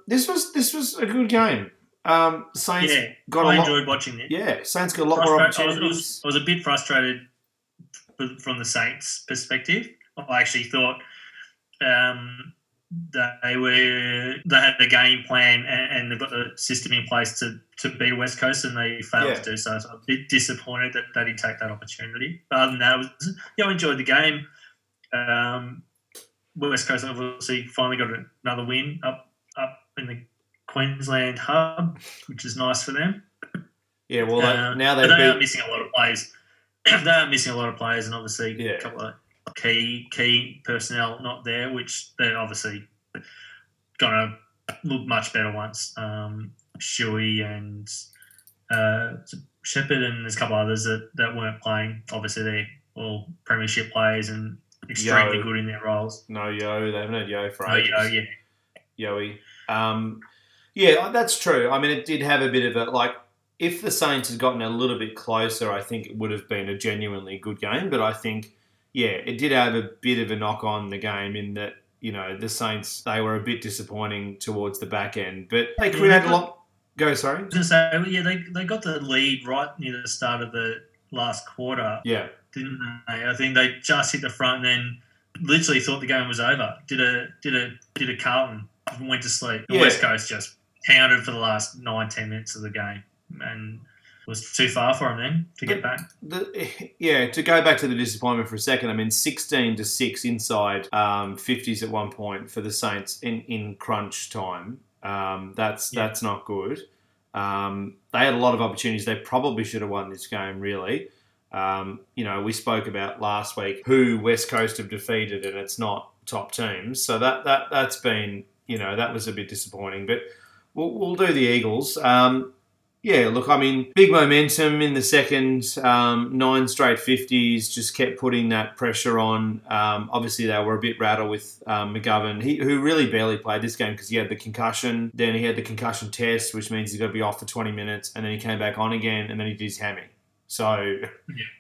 This was a good game. Saints got I enjoyed watching it. Yeah, Saints got a lot more opportunities. I was a bit frustrated from the Saints' perspective. I actually thought they had the game plan and they've got the system in place to beat West Coast, and they failed to do so. So I was a bit disappointed that they didn't take that opportunity. But other than that, I enjoyed the game. West Coast obviously finally got another win up in the Queensland hub, which is nice for them. Yeah, well, now they are missing a lot of players. They are missing a lot of players, and obviously a couple of key personnel not there, which they're obviously going to look much better once Shuey and Shepherd, and there's a couple others that weren't playing. Obviously, they're all premiership players and extremely good in their roles. No Yo, they haven't had Yo for ages. No Yo, Yoey. Yeah, that's true. I mean, it did have a bit of a, like, if the Saints had gotten a little bit closer, I think it would have been a genuinely good game. But I think, it did have a bit of a knock on the game in that, the Saints, they were a bit disappointing towards the back end. But they created a lot. Go, sorry. I was going to say, they got the lead right near the start of the last quarter. Yeah. Didn't they? I think they just hit the front and then literally thought the game was over. Did a Carlton, went to sleep. The West Coast just hounded for the last 9-10 minutes of the game, and was too far for him then to get back. To go back to the disappointment for a second, I mean, 16-6 inside 50s at one point for the Saints in crunch time. That's not good. They had a lot of opportunities. They probably should have won this game, really. We spoke about last week who West Coast have defeated, and it's not top teams. So that's been, that was a bit disappointing, but we'll do the Eagles. Look, I mean, big momentum in the second, 9 straight 50s, just kept putting that pressure on. Obviously, they were a bit rattled with McGovern, who really barely played this game because he had the concussion. Then he had the concussion test, which means he's got to be off for 20 minutes, and then he came back on again, and then he did his hammy. So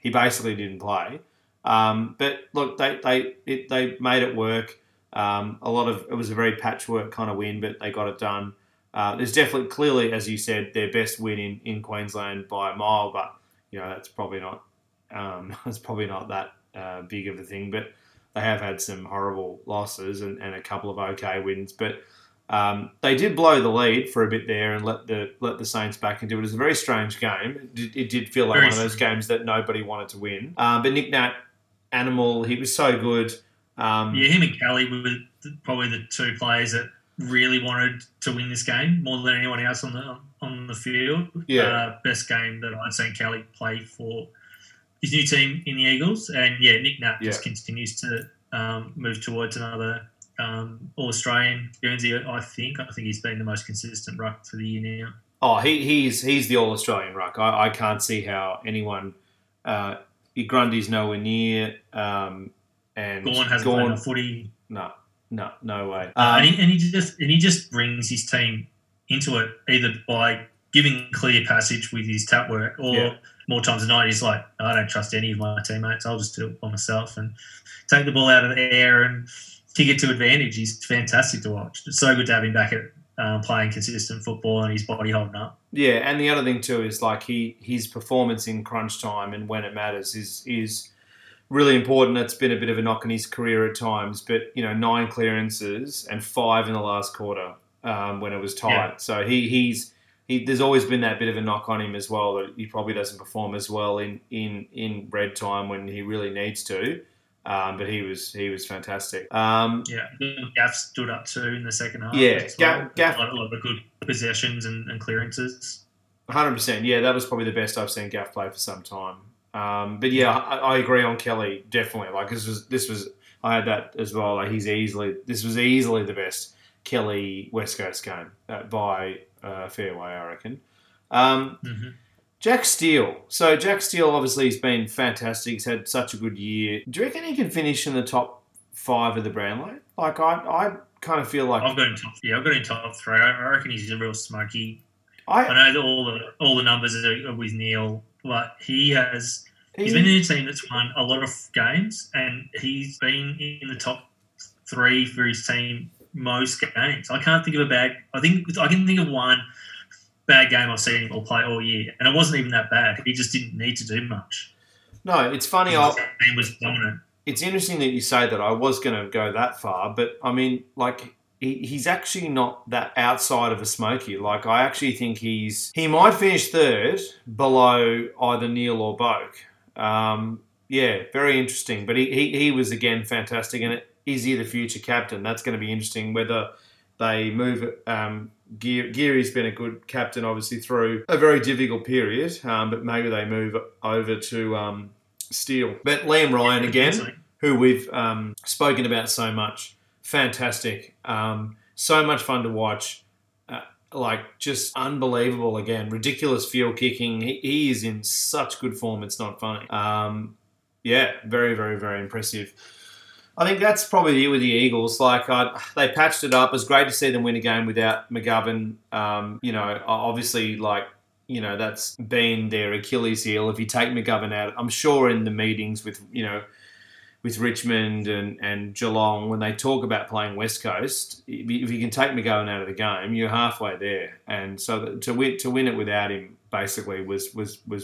he basically didn't play. But, look, they made it work. It was a very patchwork kind of win, but they got it done. There's definitely, clearly, as you said, their best win in Queensland by a mile, but that's probably not that big of a thing. But they have had some horrible losses and a couple of okay wins, but they did blow the lead for a bit there and let the Saints back into it. It was a very strange game. It did feel like very one strange. Of those games that nobody wanted to win. But Nick Nat, animal, he was so good. Him and Kelly were probably the two players that really wanted to win this game more than anyone else on the field. Yeah, best game that I've seen Kelly play for his new team in the Eagles, and Nick Nat just continues to move towards another All Australian. Guernsey, I think he's been the most consistent ruck for the year now. Oh, he's the All Australian ruck. I can't see how anyone. Grundy's nowhere near, and Gawn hasn't played enough footy. No way. And he just brings his team into it either by giving clear passage with his tap work or more times than not he's like, I don't trust any of my teammates. I'll just do it by myself and take the ball out of the air and kick it to advantage. He's fantastic to watch. It's so good to have him back at playing consistent football and his body holding up. Yeah, and the other thing too is like his performance in crunch time and when it matters is really important. That's been a bit of a knock on his career at times, but 9 clearances and 5 in the last quarter when it was tight. Yeah. So he's there's always been that bit of a knock on him as well that he probably doesn't perform as well in red time when he really needs to. But he was fantastic. Gaff stood up too in the second half. Yeah, Gaff a lot of good possessions and clearances. 100%. Yeah, that was probably the best I've seen Gaff play for some time. But yeah, I agree on Kelly definitely. Like this was I had that as well. Like this was easily the best Kelly West Coast game by a fair way, I reckon. Mm-hmm. Jack Steele. So Jack Steele obviously has been fantastic. He's had such a good year. Do you reckon he can finish in the top five of the Brownlow? Like I kind of feel like I've got him top three. I reckon he's a real smoky. I know that all the numbers are with Neil, but he's been in a team that's won a lot of games, and he's been in the top three for his team most games. I can't think of a bad. I can think of one bad game I've seen him play all year, and it wasn't even that bad. He just didn't need to do much. No, it's funny. He was dominant. It's interesting that you say that. I was going to go that far, but I mean, like. He's actually not that outside of a smoky. Like, I actually think he might finish third below either Neil or Boak. Yeah, very interesting. But he was, again, fantastic. And is he the future captain? That's going to be interesting whether they move. Geary's been a good captain, obviously, through a very difficult period. But maybe they move over to Steele. But Liam Ryan, again, who we've spoken about so much. Fantastic. So much fun to watch. Like, just unbelievable again. Ridiculous field kicking. He is in such good form, it's not funny. Yeah, very, very, very impressive. I think that's probably it with the Eagles. Like, they patched it up. It was great to see them win a game without McGovern. You know, obviously, like, you know, that's been their Achilles heel. If you take McGovern out, I'm sure in the meetings with, you know, with Richmond and Geelong, when they talk about playing West Coast, if you can take McGovern out of the game, you're halfway there. And so to win it without him basically was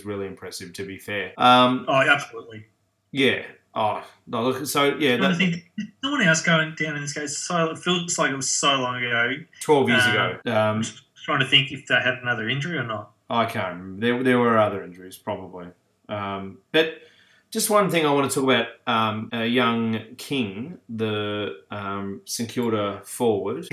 really impressive, to be fair. Oh, absolutely. Yeah. Oh, no, look, so, yeah. I think someone else going down in this case, so, it feels like it was so long ago. 12 years ago. I'm trying to think if they had another injury or not. I can't remember. There were other injuries, probably. But... Just one thing I want to talk about, young King, the St Kilda forward.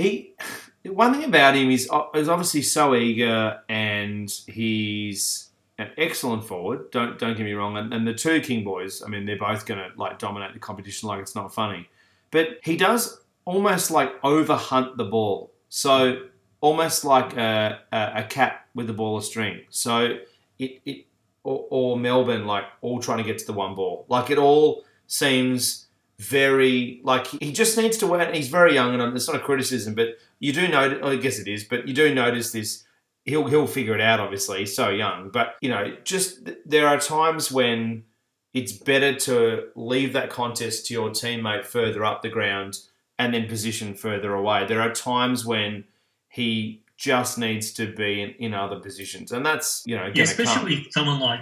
One thing about him is obviously so eager, and he's an excellent forward. Don't get me wrong. And the two King boys, I mean, they're both going to like dominate the competition like it's not funny. But he does almost like overhunt the ball, so almost like a cat with a ball of string. So it. Or Melbourne, like, all trying to get to the one ball. Like, it all seems very... Like, he just needs to wait. He's very young, and it's not a criticism, but you do notice... I guess it is, but you do notice this. He'll figure it out, obviously. He's so young. But, you know, just there are times when it's better to leave that contest to your teammate further up the ground and then position further away. There are times when he... just needs to be in other positions. And that's, you know... Yeah, especially with someone like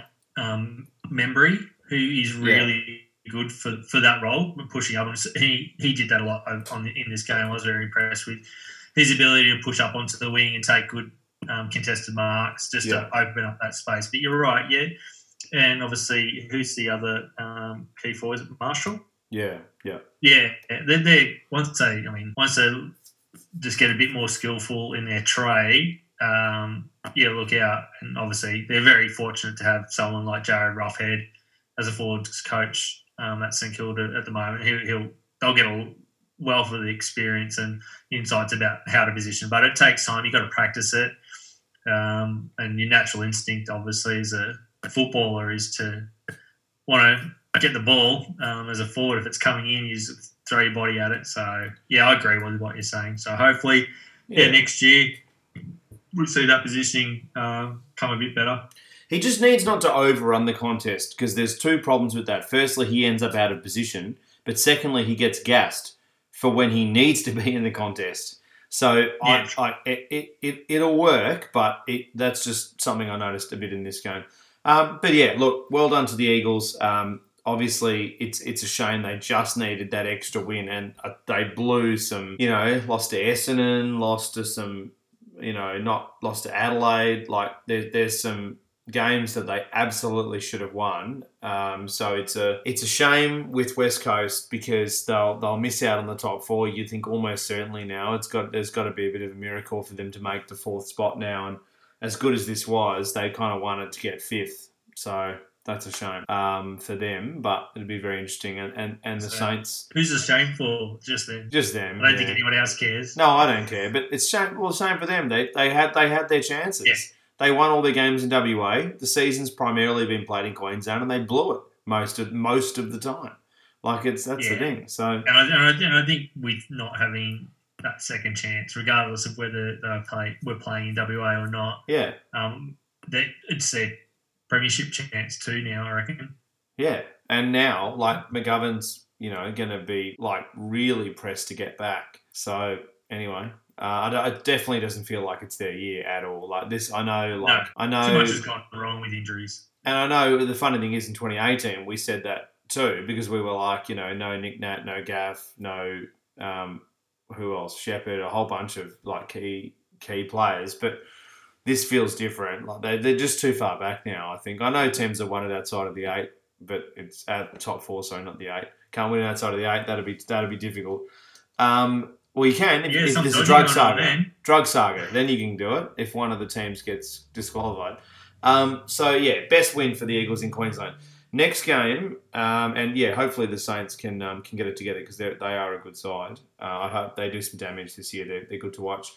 Membry, who is really good for that role, pushing up. He did that a lot in this game. I was very impressed with his ability to push up onto the wing and take good contested marks just to open up that space. But you're right, yeah. And obviously, who's the other key forward? Is it Marshall? Yeah, yeah. Yeah, once they just get a bit more skillful in their trade, look out. And obviously they're very fortunate to have someone like Jared Roughhead as a forwards coach at St Kilda at the moment. They'll get a wealth of the experience and insights about how to position, but it takes time. You've got to practice it. And your natural instinct, obviously, as a footballer is to want to get the ball as a forward. If it's coming in, you just throw your body at it. So, yeah, I agree with what you're saying. So, hopefully, next year we'll see that positioning come a bit better. He just needs not to overrun the contest, because there's two problems with that. Firstly, he ends up out of position, but secondly, he gets gassed for when he needs to be in the contest. So, yeah. It'll work, but that's just something I noticed a bit in this game. But, yeah, look, well done to the Eagles. Obviously, it's a shame they just needed that extra win, and they blew some, you know, lost to Essendon, lost to some, you know, not lost to Adelaide. Like, there's some games that they absolutely should have won. So it's a shame with West Coast, because they'll miss out on the top four. You think almost certainly now there's got to be a bit of a miracle for them to make the fourth spot now. And as good as this was, they kind of wanted to get fifth. So that's a shame for them, but it'd be very interesting. And the Saints... Who's the shame for? Just them. Just them, I don't think anyone else cares. No, I don't care, but it's shame. Well, shame for them. They had their chances. Yeah. They won all their games in WA. The season's primarily been played in Queensland, and they blew it most of the time. Like, that's the thing. So, and I think with not having that second chance, regardless of whether we're playing in WA or not, that it's their premiership chance too now, I reckon. Yeah, and now like McGovern's, going to be like really pressed to get back. So anyway. It definitely doesn't feel like it's their year at all. Like this, I know too much has gone wrong with injuries. And I know the funny thing is, in 2018 we said that too, because we were like, no Nick Nat, no Gaff, no who else, Shepherd, a whole bunch of like key players. But this feels different. Like they're just too far back now. I think I know teams are wanted outside of the 8, but it's at the top 4, so not the 8. Can't win outside of the 8. That'd be difficult. Well, you can if there's a drug saga. Drug saga, then you can do it if one of the teams gets disqualified. Best win for the Eagles in Queensland. Next game, hopefully the Saints can get it together, because they are a good side. I hope they do some damage this year. They're good to watch.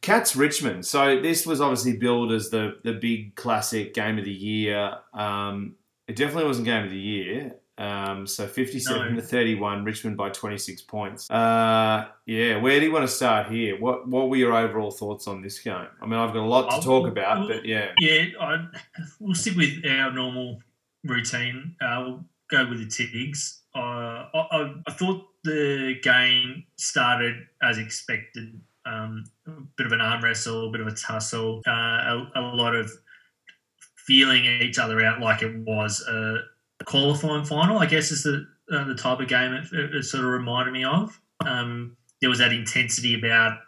Cats Richmond. So this was obviously billed as the big classic game of the year. It definitely wasn't game of the year. 57-31, Richmond by 26 points. Where do you want to start here? What were your overall thoughts on this game? I mean, I've got a lot to talk about, but yeah. Yeah, we'll stick with our normal routine. We'll go with the Tiggs. I thought the game started as expected. A bit of an arm wrestle, a bit of a tussle, a lot of feeling each other out, like it was qualifying final, I guess, is the type of game it sort of reminded me of. There was that intensity about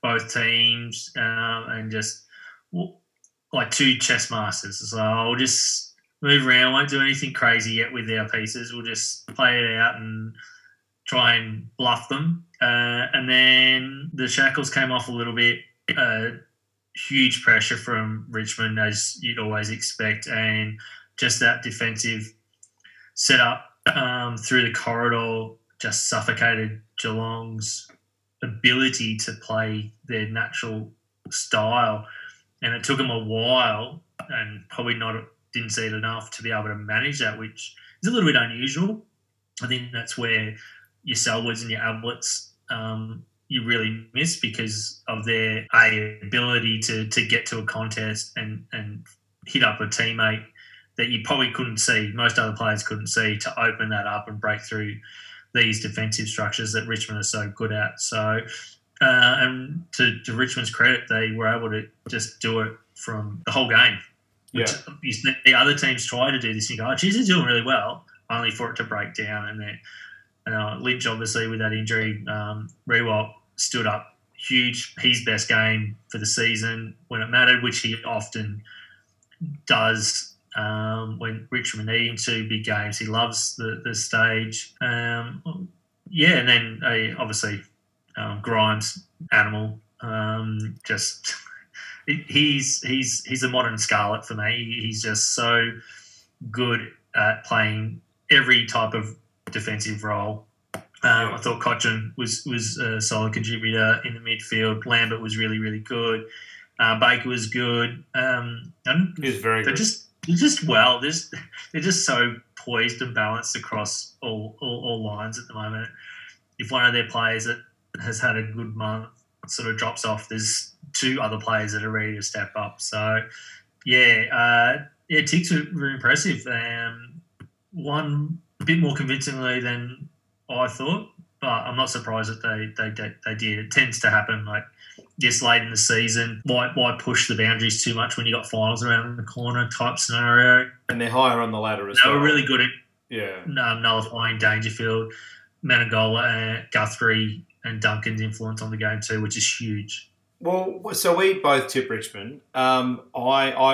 both teams, and just like two chess masters. It's like, we'll just move around, won't do anything crazy yet with our pieces. We'll just play it out and try and bluff them. And then the shackles came off a little bit. Huge pressure from Richmond, as you'd always expect, and just that defensive set up through the corridor just suffocated Geelong's ability to play their natural style, and it took them a while, and probably didn't see it enough to be able to manage that, which is a little bit unusual. I think that's where your Selwoods and your Ablets you really miss, because of their ability to get to a contest and hit up a teammate that you probably couldn't see, most other players couldn't see, to open that up and break through these defensive structures that Richmond are so good at. So, and to Richmond's credit, they were able to just do it from the whole game. The other teams try to do this, and you go, geez, they're doing really well, only for it to break down. And then Lynch, obviously, with that injury, Rewalt stood up huge, his best game for the season when it mattered, which he often does. When Richmond need him to, big games, he loves the stage. And then obviously Grimes, animal. Just he's a modern Scarlett for me. He's just so good at playing every type of defensive role. I thought Cochin was a solid contributor in the midfield. Lambert was really, really good. Baker was good. He was very good. They're just so poised and balanced across all lines at the moment. If one of their players that has had a good month sort of drops off, there's two other players that are ready to step up. So, Tiggs were impressive. One a bit more convincingly than I thought, but I'm not surprised that they did. It tends to happen, like, this late in the season, why push the boundaries too much when you got finals around the corner type scenario? And they're higher on the ladder as well. They were really good at nullifying Dangerfield, Menegola, Guthrie and Duncan's influence on the game too, which is huge. Well, so we both tipped Richmond. I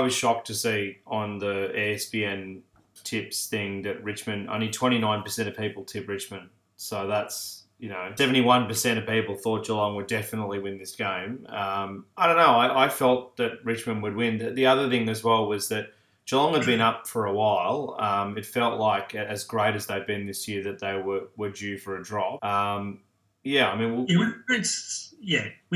was shocked to see on the ESPN tips thing that Richmond, only 29% of people tip Richmond. So that's... 71% of people thought Geelong would definitely win this game. I don't know. I felt that Richmond would win. The other thing as well was that Geelong had been up for a while. It felt like, as great as they've been this year, that they were due for a drop. We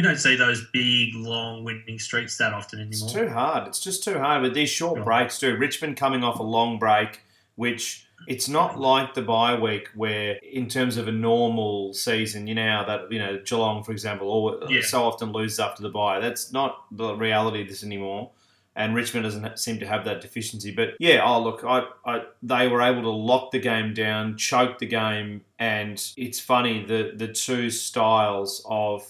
don't see those big, long winning streaks that often anymore. It's too hard. It's just too hard. But these short breaks do. Richmond coming off a long break, which it's not like the bye week where, in terms of a normal season, Geelong, for example, so often loses after the bye. That's not the reality of this anymore. And Richmond doesn't seem to have that deficiency. But they were able to lock the game down, choke the game, and it's funny, the two styles of,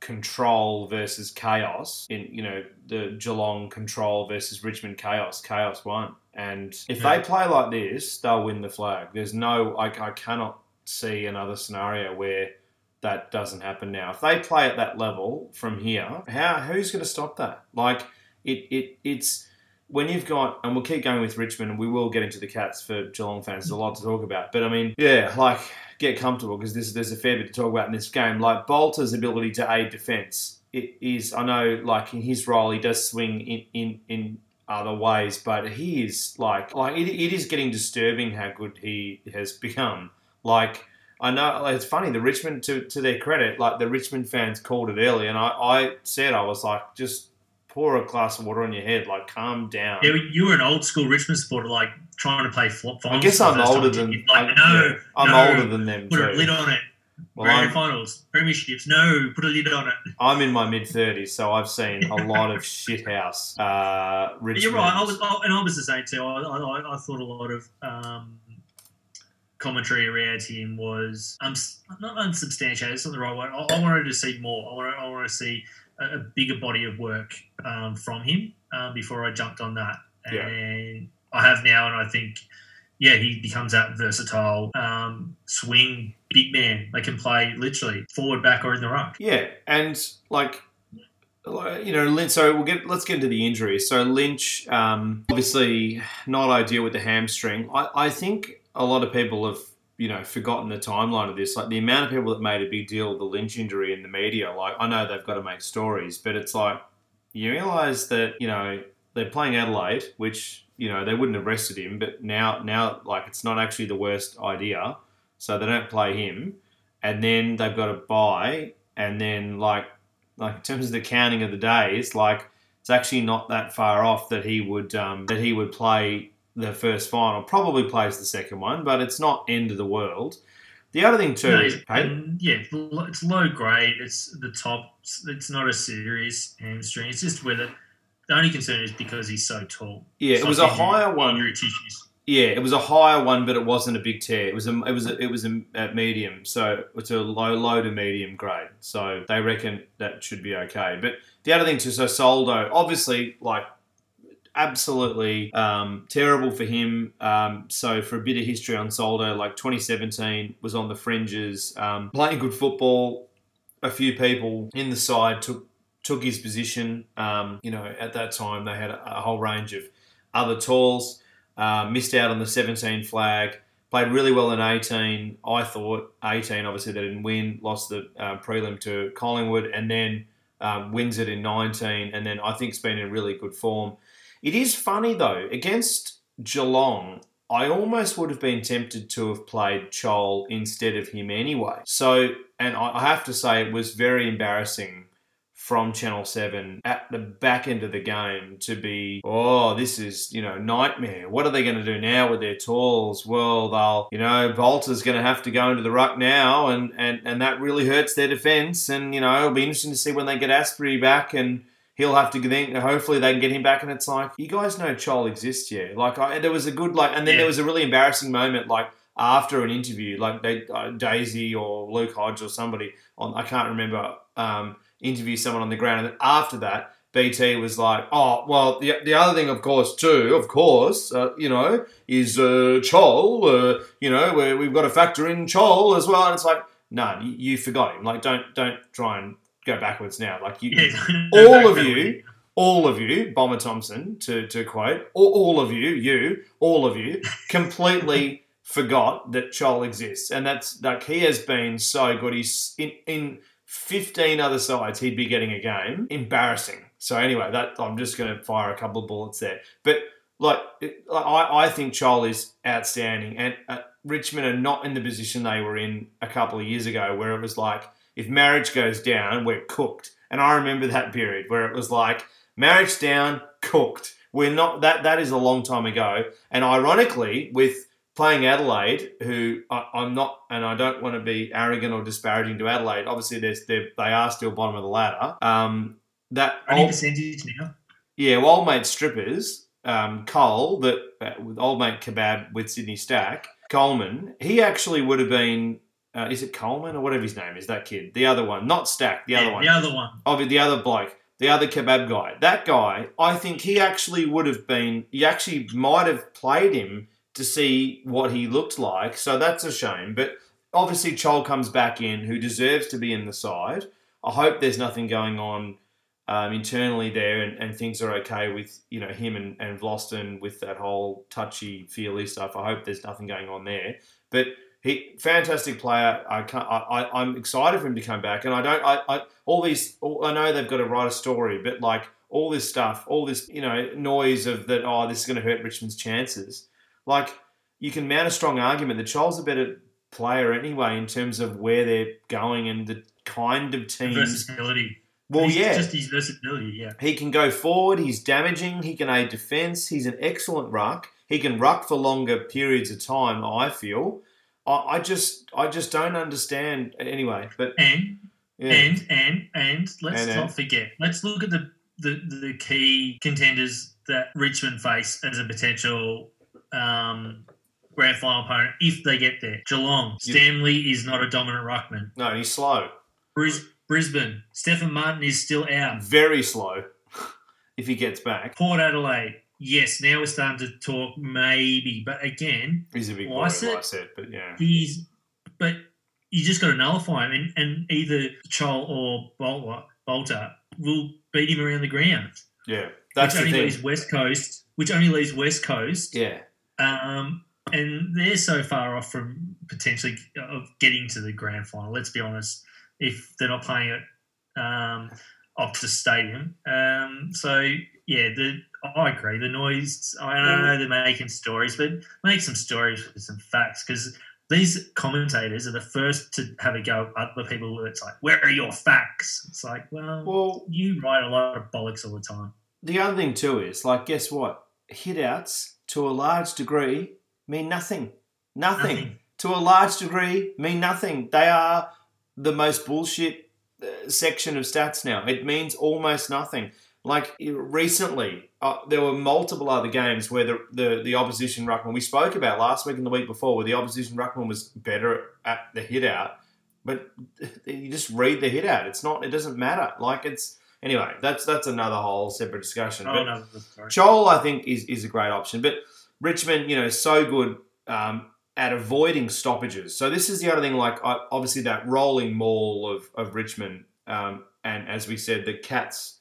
control versus chaos, the Geelong control versus Richmond chaos won. And if they play like this, they'll win the flag. There's I cannot see another scenario where that doesn't happen now. If they play at that level from here, who's going to stop that? It's when you've got, and we'll keep going with Richmond, and we will get into the Cats for Geelong fans. There's a lot to talk about. But, get comfortable, because there's a fair bit to talk about in this game. Like, Bolter's ability to aid defence, it is, I know, like, in his role, he does swing in other ways, but he is, it is getting disturbing how good he has become. Like, I know, it's funny, the Richmond, to their credit, like, the Richmond fans called it early, and I said, I was like, just pour a glass of water on your head, like, calm down. Yeah, you were an old school Richmond supporter, like, trying to play finals. I guess I'm older than older than them. Put a lid on it. Well, grand finals, premierships. No, put a lid on it. I'm in my mid 30s, so I've seen a lot of shithouse Richmond. You're right, I was the same too. I thought a lot of commentary around him was not unsubstantiated. It's not the right way. I wanted to see more. I wanted to see a bigger body of work from him before I jumped on that. And I have now, and I think, he becomes that versatile swing big man. They can play literally forward, back, or in the ruck. Yeah, and Lynch. So let's get into the injury. So Lynch, obviously not ideal with the hamstring. I think a lot of people have forgotten the timeline of this. Like, the amount of people that made a big deal of the Lynch injury in the media, like, I know they've got to make stories, but it's like, you realise that, they're playing Adelaide, which, they wouldn't have rested him, but now it's not actually the worst idea, so they don't play him, and then they've got a bye, and then, like in terms of the counting of the days, like, it's actually not that far off that he would play the first final, probably plays the second one, but it's not end of the world. The other thing too, it's low grade. It's the top. It's not a serious hamstring. It's just whether the only concern is because he's so tall. Yeah, it was a higher one. Yeah, it was a higher one, but it wasn't a big tear. It was a medium, so it's a low to medium grade. So they reckon that should be okay. But the other thing too, so Soldo, obviously, like, absolutely terrible for him. So for a bit of history on Soldo, 2017 was on the fringes, playing good football. A few people in the side took his position. At that time they had a whole range of other talls. Missed out on the 17 flag. Played really well in 18. I thought 18. Obviously they didn't win. Lost the prelim to Collingwood, and then wins it in 19. And then I think it's been in really good form. It is funny, though. Against Geelong, I almost would have been tempted to have played Chol instead of him anyway. So, and I have to say, it was very embarrassing from Channel 7 at the back end of the game to be, this is, nightmare. What are they going to do now with their talls? Well, they'll, Bolter's going to have to go into the ruck now, and that really hurts their defence. And, it'll be interesting to see when they get Asprey back, and he'll have to think, hopefully they can get him back. And it's like, you guys know Chol exists, yeah. There was a good, and then there was a really embarrassing moment, after an interview, Daisy or Luke Hodge or somebody, I can't remember, interview someone on the ground. And then after that, BT was like, the other thing, of course, is Chol, where we've got to factor in Chol as well. And it's like, no, you forgot him. Don't try and go backwards now. All of you, Bomber Thompson, to quote, all of you, completely forgot that Chol exists. And that's, he has been so good. He's in 15 other sides, he'd be getting a game. Embarrassing. So anyway, I'm just going to fire a couple of bullets there. But I think Chol is outstanding, and Richmond are not in the position they were in a couple of years ago, where it was like, if marriage goes down, we're cooked. And I remember that period where it was like, marriage down, cooked. We're not that. That is a long time ago. And ironically, with playing Adelaide, who I'm not, and I don't want to be arrogant or disparaging to Adelaide. Obviously, they are still bottom of the ladder. That only percentage now. Yeah, well, old mate strippers. Cole, that with old mate kebab with Sydney Stack, Coleman. He actually would have been. Is it Coleman or whatever his name is? That kid, the other one, not Stack, the other one. The other one. Oh, the other bloke. The other kebab guy, that guy, I think he actually would have been, you actually might have played him to see what he looked like. So that's a shame. But obviously Chol comes back in, who deserves to be in the side. I hope there's nothing going on internally there and things are okay with, you know, him and Vlosten with that whole touchy-feely stuff. I hope there's nothing going on there. But he, fantastic player. I'm excited for him to come back, and I don't. I know they've got to write a story, but like all this stuff, all this noise of that. Oh, this is going to hurt Richmond's chances. Like, you can mount a strong argument that Chol's a better player anyway in terms of where they're going and the kind of team versatility. Well, yeah, just his versatility. Yeah, he can go forward. He's damaging. He can aid defence. He's an excellent ruck. He can ruck for longer periods of time, I feel. I just don't understand anyway. But let's not forget. Let's look at the key contenders that Richmond face as a potential grand final opponent if they get there. Geelong. Stanley is not a dominant ruckman. No, he's slow. Brisbane. Stephen Martin is still out. Very slow. If he gets back. Port Adelaide. Yes, now we're starting to talk maybe, but again, he's a big boy, Lycett, but yeah, but you just got to nullify him, and either Chol or Bolter will beat him around the ground. Yeah, that's the thing. Which only leaves West Coast. Yeah, and they're so far off from potentially of getting to the grand final. Let's be honest, if they're not playing at Optus Stadium, so. Yeah, I agree. The noise, I know they're making stories, but make some stories with some facts, because these commentators are the first to have a go at other people where it's like, where are your facts? It's like, well, you write a lot of bollocks all the time. The other thing too is, like, guess what? Hit-outs, to a large degree, mean nothing. Nothing. To a large degree, mean nothing. They are the most bullshit section of stats now. It means almost nothing. Like, recently, there were multiple other games where the opposition ruckman, we spoke about last week and the week before, where the opposition ruckman was better at the hit out, but you just read the hit out. It's not. It doesn't matter. Like, it's anyway. That's another whole separate discussion. Oh, but no, Chol, I think, is a great option. But Richmond, is so good at avoiding stoppages. So this is the other thing. Like, obviously, that rolling maul of Richmond, and as we said, the Cats.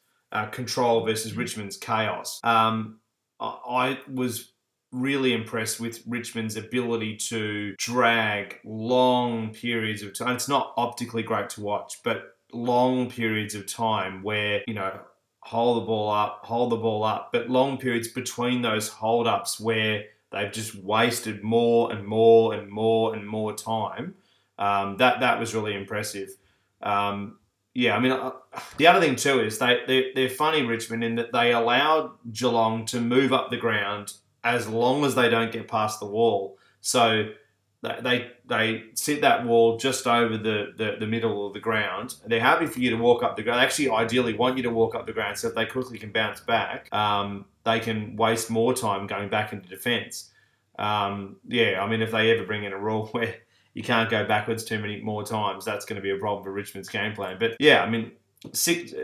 Control versus Richmond's chaos. I was really impressed with Richmond's ability to drag long periods of time. It's not optically great to watch, but long periods of time where, hold the ball up, but long periods between those hold-ups where they've just wasted more and more time. That was really impressive. Yeah, I mean, the other thing too is they're funny, Richmond, in that they allowed Geelong to move up the ground as long as they don't get past the wall. So they sit that wall just over the middle of the ground. They're happy for you to walk up the ground. They actually ideally want you to walk up the ground so if they quickly can bounce back, they can waste more time going back into defence. Yeah, I mean, if they ever bring in a rule where you can't go backwards too many more times, that's going to be a problem for Richmond's game plan. But, yeah, I mean,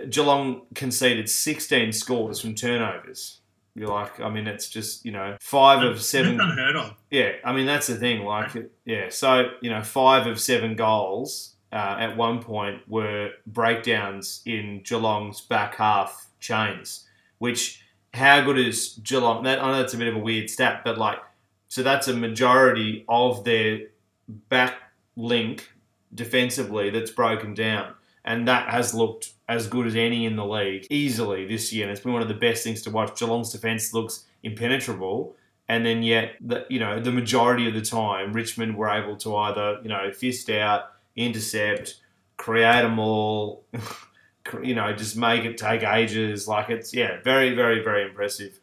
Geelong conceded 16 scores from turnovers. You're like, I mean, it's just, 5 of 7. That's unheard of. Yeah, I mean, that's the thing. Like, yeah, so, 5 of 7 goals at one point were breakdowns in Geelong's back half chains, which how good is Geelong? I know that's a bit of a weird stat, but, like, so that's a majority of their back link defensively that's broken down, and that has looked as good as any in the league easily this year, and it's been one of the best things to watch. Geelong's defence looks impenetrable. And then yet, the majority of the time, Richmond were able to either, fist out, intercept, create them all, just make it take ages. Like it's, very, very, very impressive.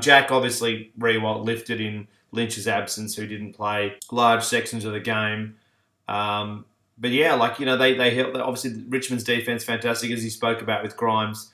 Jack obviously Rewalt lifted in Lynch's absence, who didn't play large sections of the game. They helped. Obviously, Richmond's defense fantastic, as you spoke about with Grimes.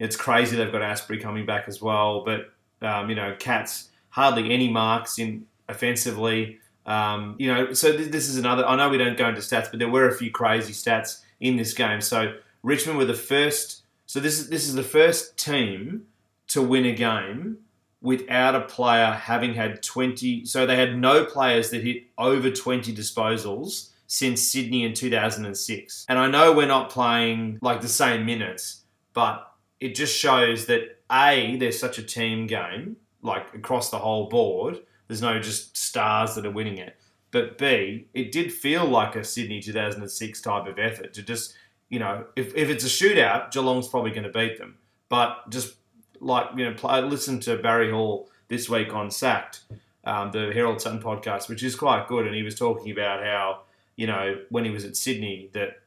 It's crazy they've got Asprey coming back as well, but. Cats hardly any marks in offensively. So this is another. I know we don't go into stats, but there were a few crazy stats in this game. So Richmond were the first. So this is the first team to win a game without a player having had 20. So they had no players that hit over 20 disposals since Sydney in 2006. And I know we're not playing like the same minutes, but it just shows that. A, there's such a team game, like across the whole board. There's no just stars that are winning it. But B, it did feel like a Sydney 2006 type of effort to just, if it's a shootout, Geelong's probably going to beat them. But just like, listen to Barry Hall this week on Sacked, the Herald Sun podcast, which is quite good. And he was talking about how, when he was at Sydney that,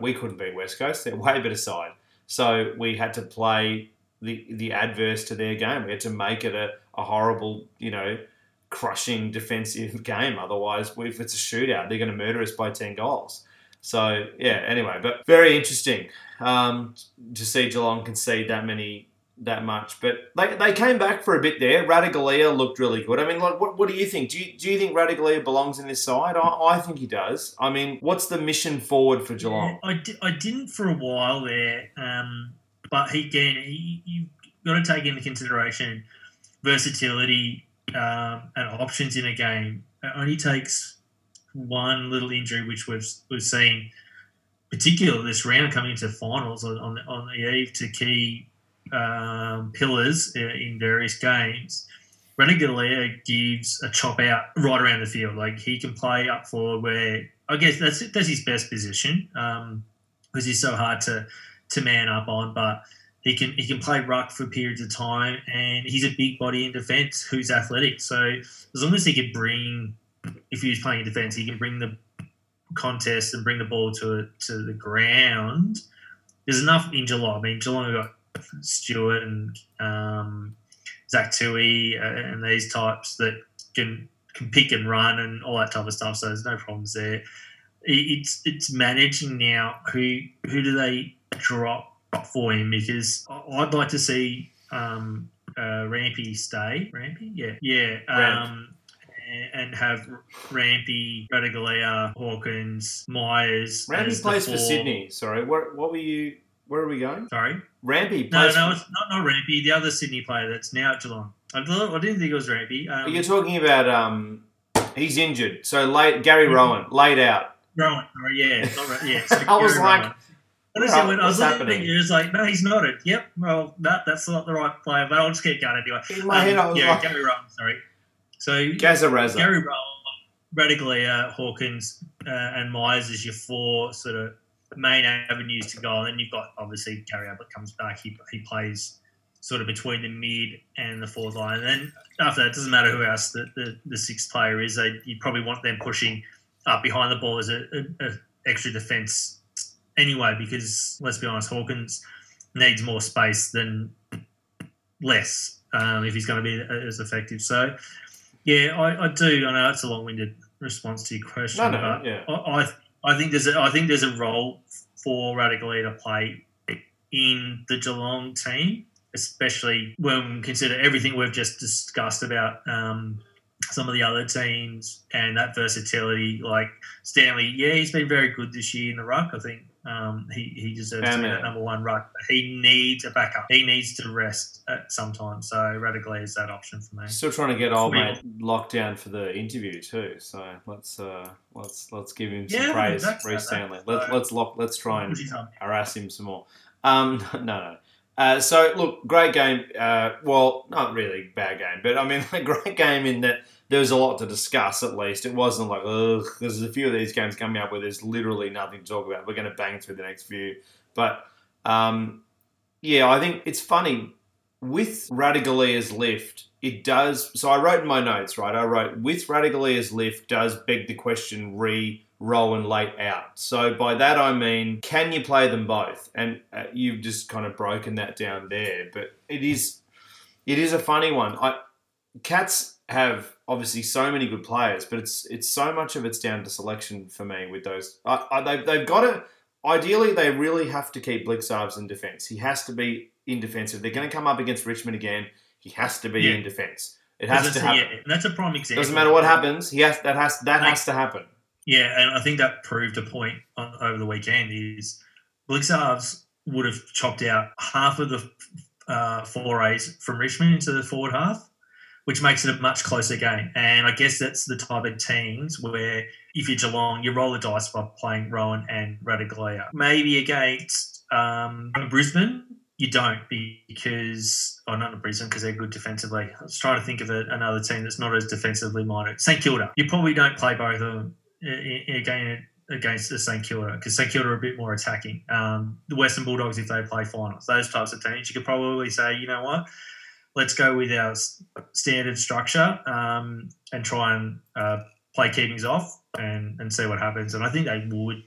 we couldn't beat West Coast. They're way better side. So we had to play the adverse to their game. We had to make it a horrible, crushing defensive game. Otherwise, if it's a shootout, they're going to murder us by 10 goals. So, anyway, but very interesting to see Geelong concede that much. But they came back for a bit there. Radigalia looked really good. I mean, like, what do you think? Do you think Radigalia belongs in this side? I think he does. I mean, what's the mission forward for Geelong? Yeah, I didn't for a while there. But you've got to take into consideration versatility and options in a game. It only takes one little injury, which we've seen, particularly this round coming into finals on the eve to key pillars in various games. Radigalia gives a chop out right around the field. Like he can play up forward, where I guess that's his best position because he's so hard to man up on, but he can play ruck for periods of time, and he's a big body in defence who's athletic. So as long as he can bring, if he was playing in defence, he can bring the contest and bring the ball to the ground. There's enough in Geelong. I mean, Geelong have got Stewart and Zach Tui and these types that can pick and run and all that type of stuff. So there's no problems there. It's managing now. Who do they drop for him, because I'd like to see Rampy stay. Rampy? Yeah. And have Rampy, Radigalia, Hawkins, Myers. Rampy plays for Sydney. Sorry, what were you? Where are we going? Sorry, Rampy. No, it's not Rampy. The other Sydney player that's now at Geelong. I didn't think it was Rampy. You're talking about he's injured. So late, Gary Rowan laid out. Rowan, sorry, yeah, not right. Yeah, so I was like. Rowan. Honestly, when I was looking at you, it was like, no, he's nodded. Yep, well, that's not the right player, but I'll just keep going anyway. In my head, I was like... Gary Rowan, sorry. So, Gazza-Razza. Gary Rowan, Radigalia, Hawkins, and Myers as your four sort of main avenues to go. And then you've got, obviously, Gary Ablett comes back. He plays sort of between the mid and the fourth line. And then after that, it doesn't matter who else the sixth player is. You probably want them pushing up behind the ball as an extra defence anyway, because let's be honest, Hawkins needs more space than less if he's going to be as effective. So, yeah, I do. I know it's a long-winded response to your question, but yeah. I think there's a role for Radigalia to play in the Geelong team, especially when we consider everything we've just discussed about some of the other teams and that versatility. Like Stanley, he's been very good this year in the ruck, I think. He deserves to be that number one ruck. He needs a backup. He needs to rest at some time. So Radigalia is that option for me. Still trying to get old mate locked down for the interview too. So let's give him some praise, Reece Stanley. Let's try and harass him some more. No. So look, great game. Well, not really bad game, but I mean, a great game in that. There was a lot to discuss, at least. It wasn't like, there's a few of these games coming up where there's literally nothing to talk about. We're going to bang through the next few. But, I think it's funny. with Radigalia's lift, it does... So I wrote in my notes, right? I wrote, with Radigalia's lift does beg the question Rowan late out. So by that I mean, can you play them both? And you've just kind of broken that down there. But it is a funny one. Cats have obviously so many good players, but it's so much of it's down to selection for me with those. They've got to... Ideally, they really have to keep Blixarves in defence. He has to be in defence. If they're going to come up against Richmond again, he has to be in defence. It has to happen. Yeah, that's a prime example. Doesn't matter what happens. That has to happen. Yeah, and I think that proved a point over the weekend is Blixarves would have chopped out half of the forays from Richmond into the forward half, which makes it a much closer game. And I guess that's the type of teams where if you're Geelong, you roll the dice by playing Rowan and Radigalia. Maybe against Brisbane, you don't because they're good defensively. I was trying to think of another team that's not as defensively minded. St Kilda. You probably don't play both of them in a game against the St Kilda because St Kilda are a bit more attacking. The Western Bulldogs, if they play finals, those types of teams, you could probably say, you know what, let's go with our standard structure and try and play Keatings off and see what happens. And I think they would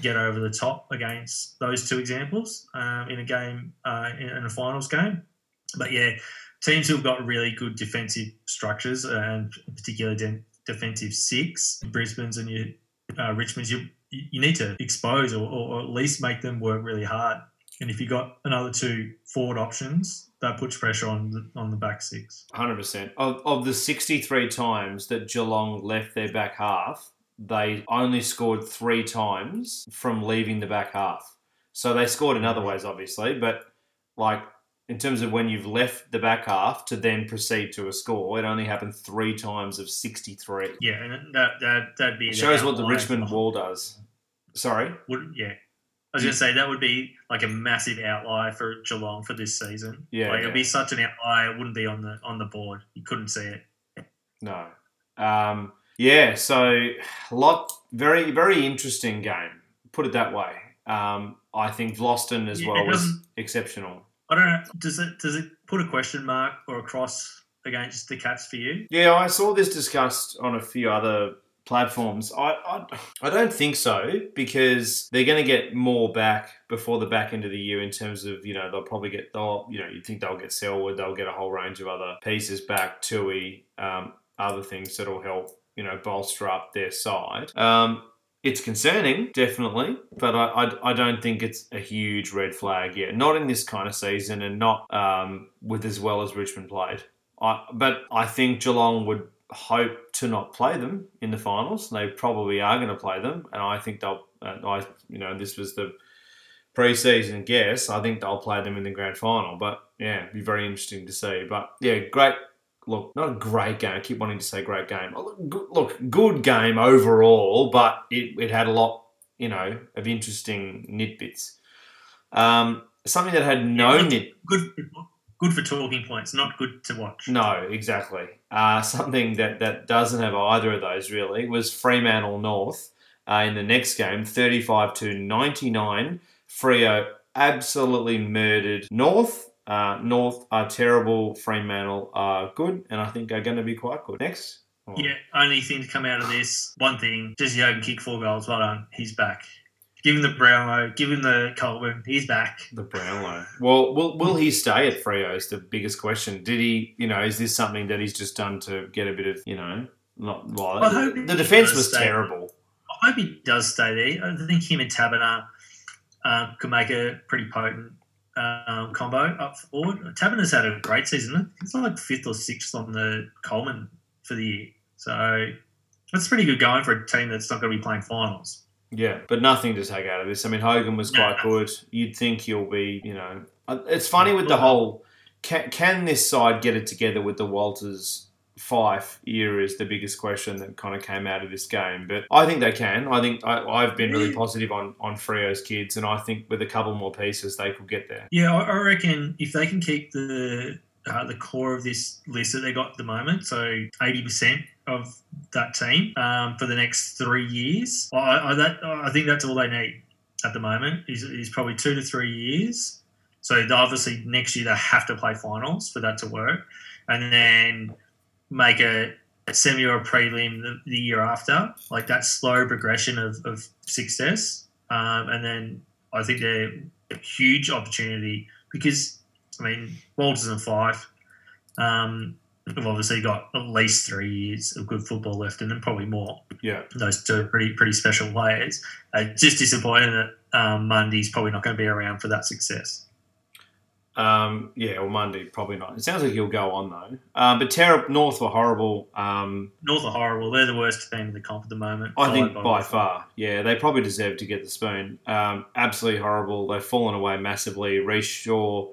get over the top against those two examples in a game, in a finals game. But, yeah, teams who've got really good defensive structures and particularly defensive six, Brisbane's and Richmond's, you need to expose or at least make them work really hard. And if you've got another two forward options, that puts pressure on the back six. 100%. Of the 63 times that Geelong left their back half, they only scored 3 times from leaving the back half. So they scored in other ways, obviously, but like in terms of when you've left the back half to then proceed to a score, it only happened 3 times of 63. Yeah, and that'd be... It shows what the Richmond wall does. Sorry? Yeah. I was going to say that would be like a massive outlier for Geelong for this season. Yeah, it'd be such an outlier; it wouldn't be on the board. You couldn't see it. No. So, very very interesting game. Put it that way. I think Vloston as well was exceptional. I don't know. Does it put a question mark or a cross against the Cats for you? Yeah, I saw this discussed on a few other platforms. I don't think so because they're going to get more back before the back end of the year in terms of, you know, you'd think they'll get Selwood, they'll get a whole range of other pieces back, Tui, other things that'll help, you know, bolster up their side. It's concerning, definitely, but I don't think it's a huge red flag yet. Not in this kind of season and not with as well as Richmond played. But I think Geelong would hope to not play them in the finals. They probably are going to play them, and I think they'll. This was the pre-season guess. I think they'll play them in the grand final. But yeah, it'd be very interesting to see. But yeah, great. Look, not a great game. I keep wanting to say great game. Look, good game overall, but it had a lot, you know, of interesting nitbits. Something that had no nit. Good for talking points, not good to watch. No, exactly. Something that doesn't have either of those really was Fremantle North in the next game, 35-99. Freo absolutely murdered North. North are terrible, Fremantle are good, and I think are going to be quite good. Next. Oh. Yeah, only thing to come out of this, one thing, Jesse Hogan kicked 4 goals, well done, he's back. Give him the Brownlow. Give him the Colburn. He's back. The Brownlow. Well, will he stay at Freo is the biggest question. Did he, you know, is this something that he's just done to get a bit of, you know, not... Well, the defence was terrible. I hope he does stay there. I think him and Taberner could make a pretty potent combo up forward. Taberner's had a great season. It's like 5th or 6th on the Coleman for the year. So that's pretty good going for a team that's not going to be playing finals. Yeah, but nothing to take out of this. I mean, Hogan was quite good. You'd think he'll be, you know... It's funny with the whole... Can this side get it together with the Walters-Fife era is the biggest question that kind of came out of this game. But I think they can. I think I've been really positive on Freo's kids, and I think with a couple more pieces, they could get there. Yeah, I reckon if they can keep the core of this list that they got at the moment, so 80%, of that team for the next 3 years. I think that's all they need at the moment is probably 2 to 3 years. So obviously next year they have to play finals for that to work, and then make a semi or a prelim the year after, like that slow progression of success. And then I think they're a huge opportunity because, I mean, Walters and Fife have obviously got at least 3 years of good football left and then probably more. Yeah. Those two are pretty special players. Just disappointed that Mundy's probably not going to be around for that success. Well, Monday, probably not. It sounds like he'll go on, though. But North were horrible. North are horrible. They're the worst team in the comp at the moment. I think by far. Yeah, they probably deserve to get the spoon. Absolutely horrible. They've fallen away massively. Reece Shaw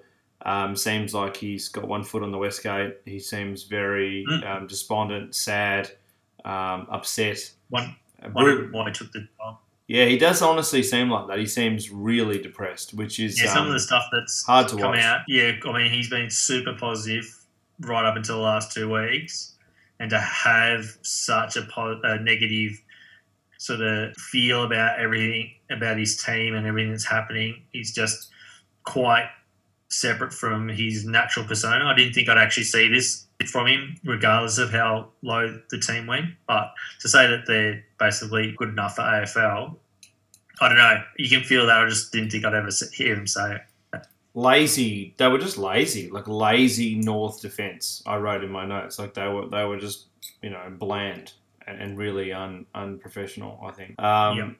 seems like he's got one foot on the West Gate. He seems very despondent, sad, upset. Why took the job. Yeah, he does honestly seem like that. He seems really depressed, which is some of the stuff that's hard to come watch. Out. Yeah, I mean, he's been super positive right up until the last 2 weeks, and to have such a negative sort of feel about everything, about his team and everything that's happening, he's just quite separate from his natural persona. I didn't think I'd actually see this from him, regardless of how low the team went. But to say that they're basically good enough for AFL, I don't know. You can feel that. I just didn't think I'd ever hear him say it. Lazy. They were just lazy, like lazy North defence, I wrote in my notes. Like they were just, bland and really unprofessional, I think.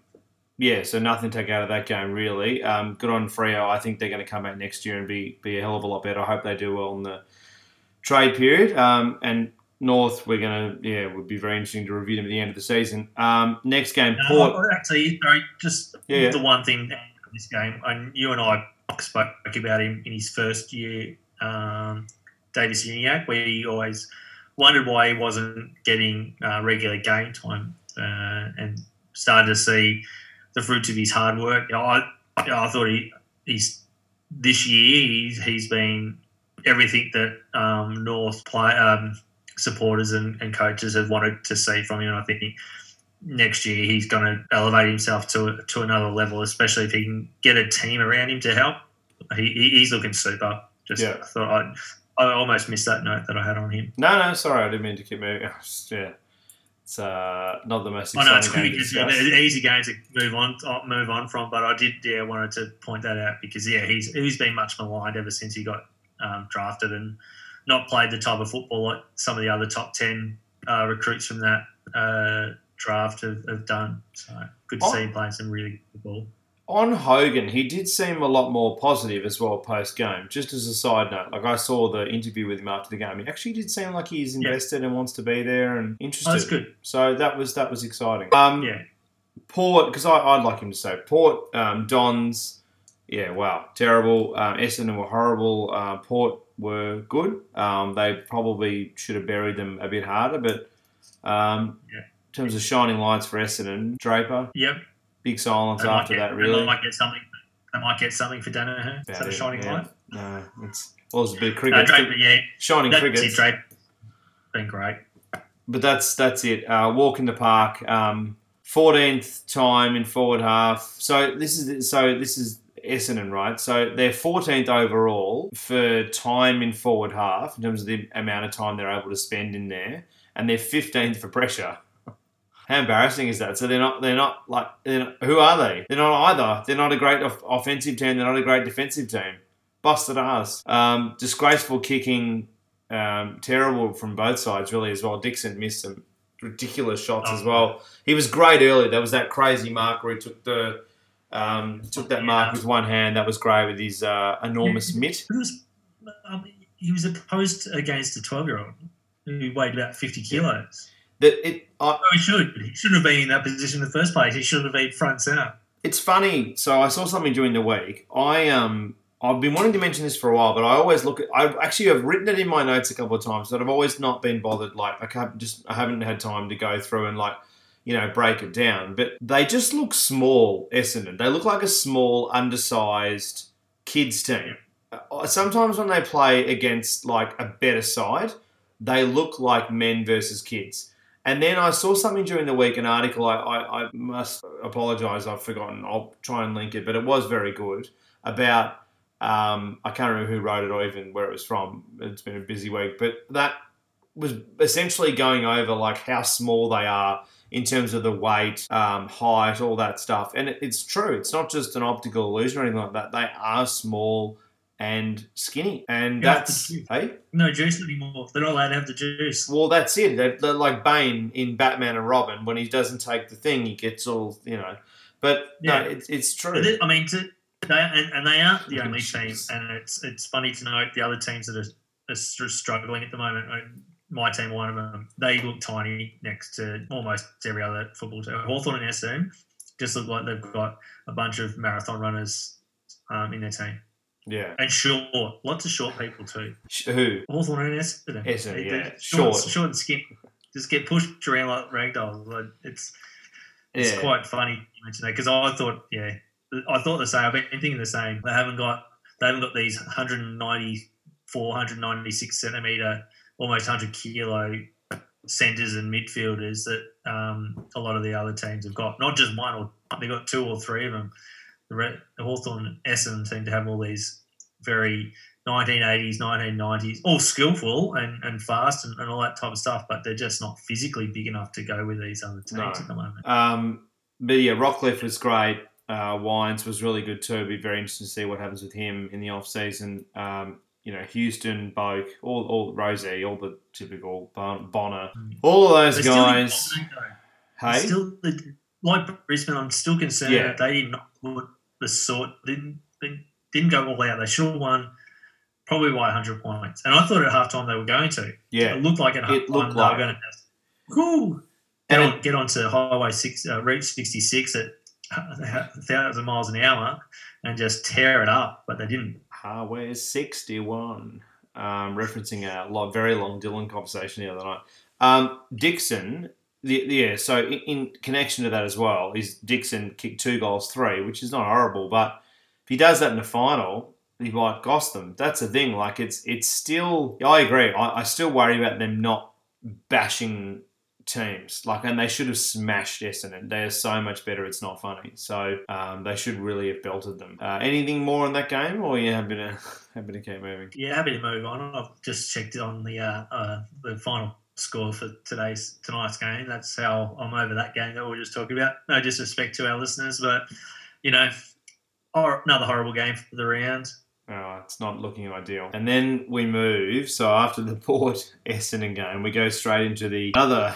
Yeah, so nothing to take out of that game, really. Good on Freo. I think they're going to come out next year and be a hell of a lot better. I hope they do well in the trade period. And North, would be very interesting to review them at the end of the season. Next game, Port. Actually, sorry, just the one thing for this game. You and I spoke about him in his first year, Davis Uniacke, where he always wondered why he wasn't getting regular game time and started to see the fruits of his hard work. I thought this year he's been everything that North supporters and coaches have wanted to see from him. And I think next year he's going to elevate himself to another level, especially if he can get a team around him to help. He's looking super. I thought I almost missed that note that I had on him. No, sorry, I didn't mean to keep moving. Yeah. It's not the most exciting game to discuss. Easy game to move on from, but I did wanted to point that out because he's been much maligned ever since he got drafted and not played the type of football like some of the other top 10 recruits from that draft have done. So good to see him playing some really good football. On Hogan, he did seem a lot more positive as well post-game, just as a side note. Like, I saw the interview with him after the game. He actually did seem like he's invested and wants to be there and interested. Oh, that's good. So that was exciting. Port, because I'd like him to say Port, Dons, wow, terrible. Essendon were horrible. Port were good. They probably should have buried them a bit harder, but in terms of shining lights for Essendon, Draper. Yep. Big silence after that, really. They might get something for Danaher. Is that a shining light? No, it's a bit of cricket. No, Draper, shining cricket. Draper, been great. But that's it. Walk in the park. 14th time in forward half. So this is Essendon, right? So they're 14th overall for time in forward half in terms of the amount of time they're able to spend in there, and they're 15th for pressure. How embarrassing is that? So they're not, who are they? They're not either. They're not a great offensive team. They're not a great defensive team. Busted ass. Disgraceful kicking, terrible from both sides really as well. Dixon missed some ridiculous shots as well. He was great early. There was that crazy mark where he took the mark with one hand. That was great with his enormous mitt. He was opposed against a 12-year-old who weighed about 50 kilos. He shouldn't have been in that position in the first place. He should have been front centre. It's funny. So I saw something during the week. I've been wanting to mention this for a while, but I always I've written it in my notes a couple of times, but I've always not been bothered. Like I haven't had time to go through and break it down. But they just look small, Essendon. They look like a small, undersized kids team. Sometimes when they play against a better side, they look like men versus kids. And then I saw something during the week, an article, I must apologise, I've forgotten, I'll try and link it, but it was very good, about I can't remember who wrote it or even where it was from. It's been a busy week. But that was essentially going over like how small they are in terms of the weight, height, all that stuff. And it's true. It's not just an optical illusion or anything like that. They are small and skinny. And that's... Hey? No juice anymore. They're not allowed to have the juice. Well, that's it. They're like Bane in Batman and Robin. When he doesn't take the thing, he gets all, you know. But yeah. No, it's true. I mean... They aren't the only team, and it's funny to note the other teams that are struggling at the moment. My team, one of them, they look tiny next to almost every other football team. Hawthorn and Essendon just look like they've got a bunch of marathon runners in their team. Yeah. And short. Lots of short people too. Who? Hawthorn and Essendon. Essendon, yeah. Short and skinny. Just get pushed around like ragdolls. Like it's quite funny you mention that because I thought the same. I've been thinking the same. They haven't got these 194, 196 centimetre, almost 100 kilo centres and midfielders that a lot of the other teams have got. Not just one, they've got two or three of them. The Hawthorn and Essendon seem to have all these very 1980s, 1990s, all skillful and fast and all that type of stuff, but they're just not physically big enough to go with these other teams at the moment. But yeah, Rockcliffe was great. Wines was really good too. It'd be very interesting to see what happens with him in the off season. Houston, Boak, all Rosie, all the typical Bonner, all of those guys. Like Brisbane, I'm still concerned that they did not put the sort didn't go all out. They should have won probably by 100 points, and I thought at halftime they were going to. Yeah, it looked like at halftime they were going to. Cool. And get onto Highway 6, Route 66 at 1,000 miles an hour and just tear it up, but they didn't. Highway 61, referencing a very long Dylan conversation the other night. Dixon, so in connection to that as well, is Dixon kicked 2 goals, 3, which is not horrible, but if he does that in the final, he might cost them. That's the thing. Like it's still, I agree. I still worry about them not bashing teams, and they should have smashed Essendon. They are so much better, it's not funny. So they should really have belted them. Anything more on that game, or are you happy to keep moving? Yeah, happy to move on. I've just checked on the final score for tonight's game. That's how I'm over that game that we were just talking about. No disrespect to our listeners, but another horrible game for the round. It's not looking ideal. And then we move. So after the Port Essendon game, we go straight into the other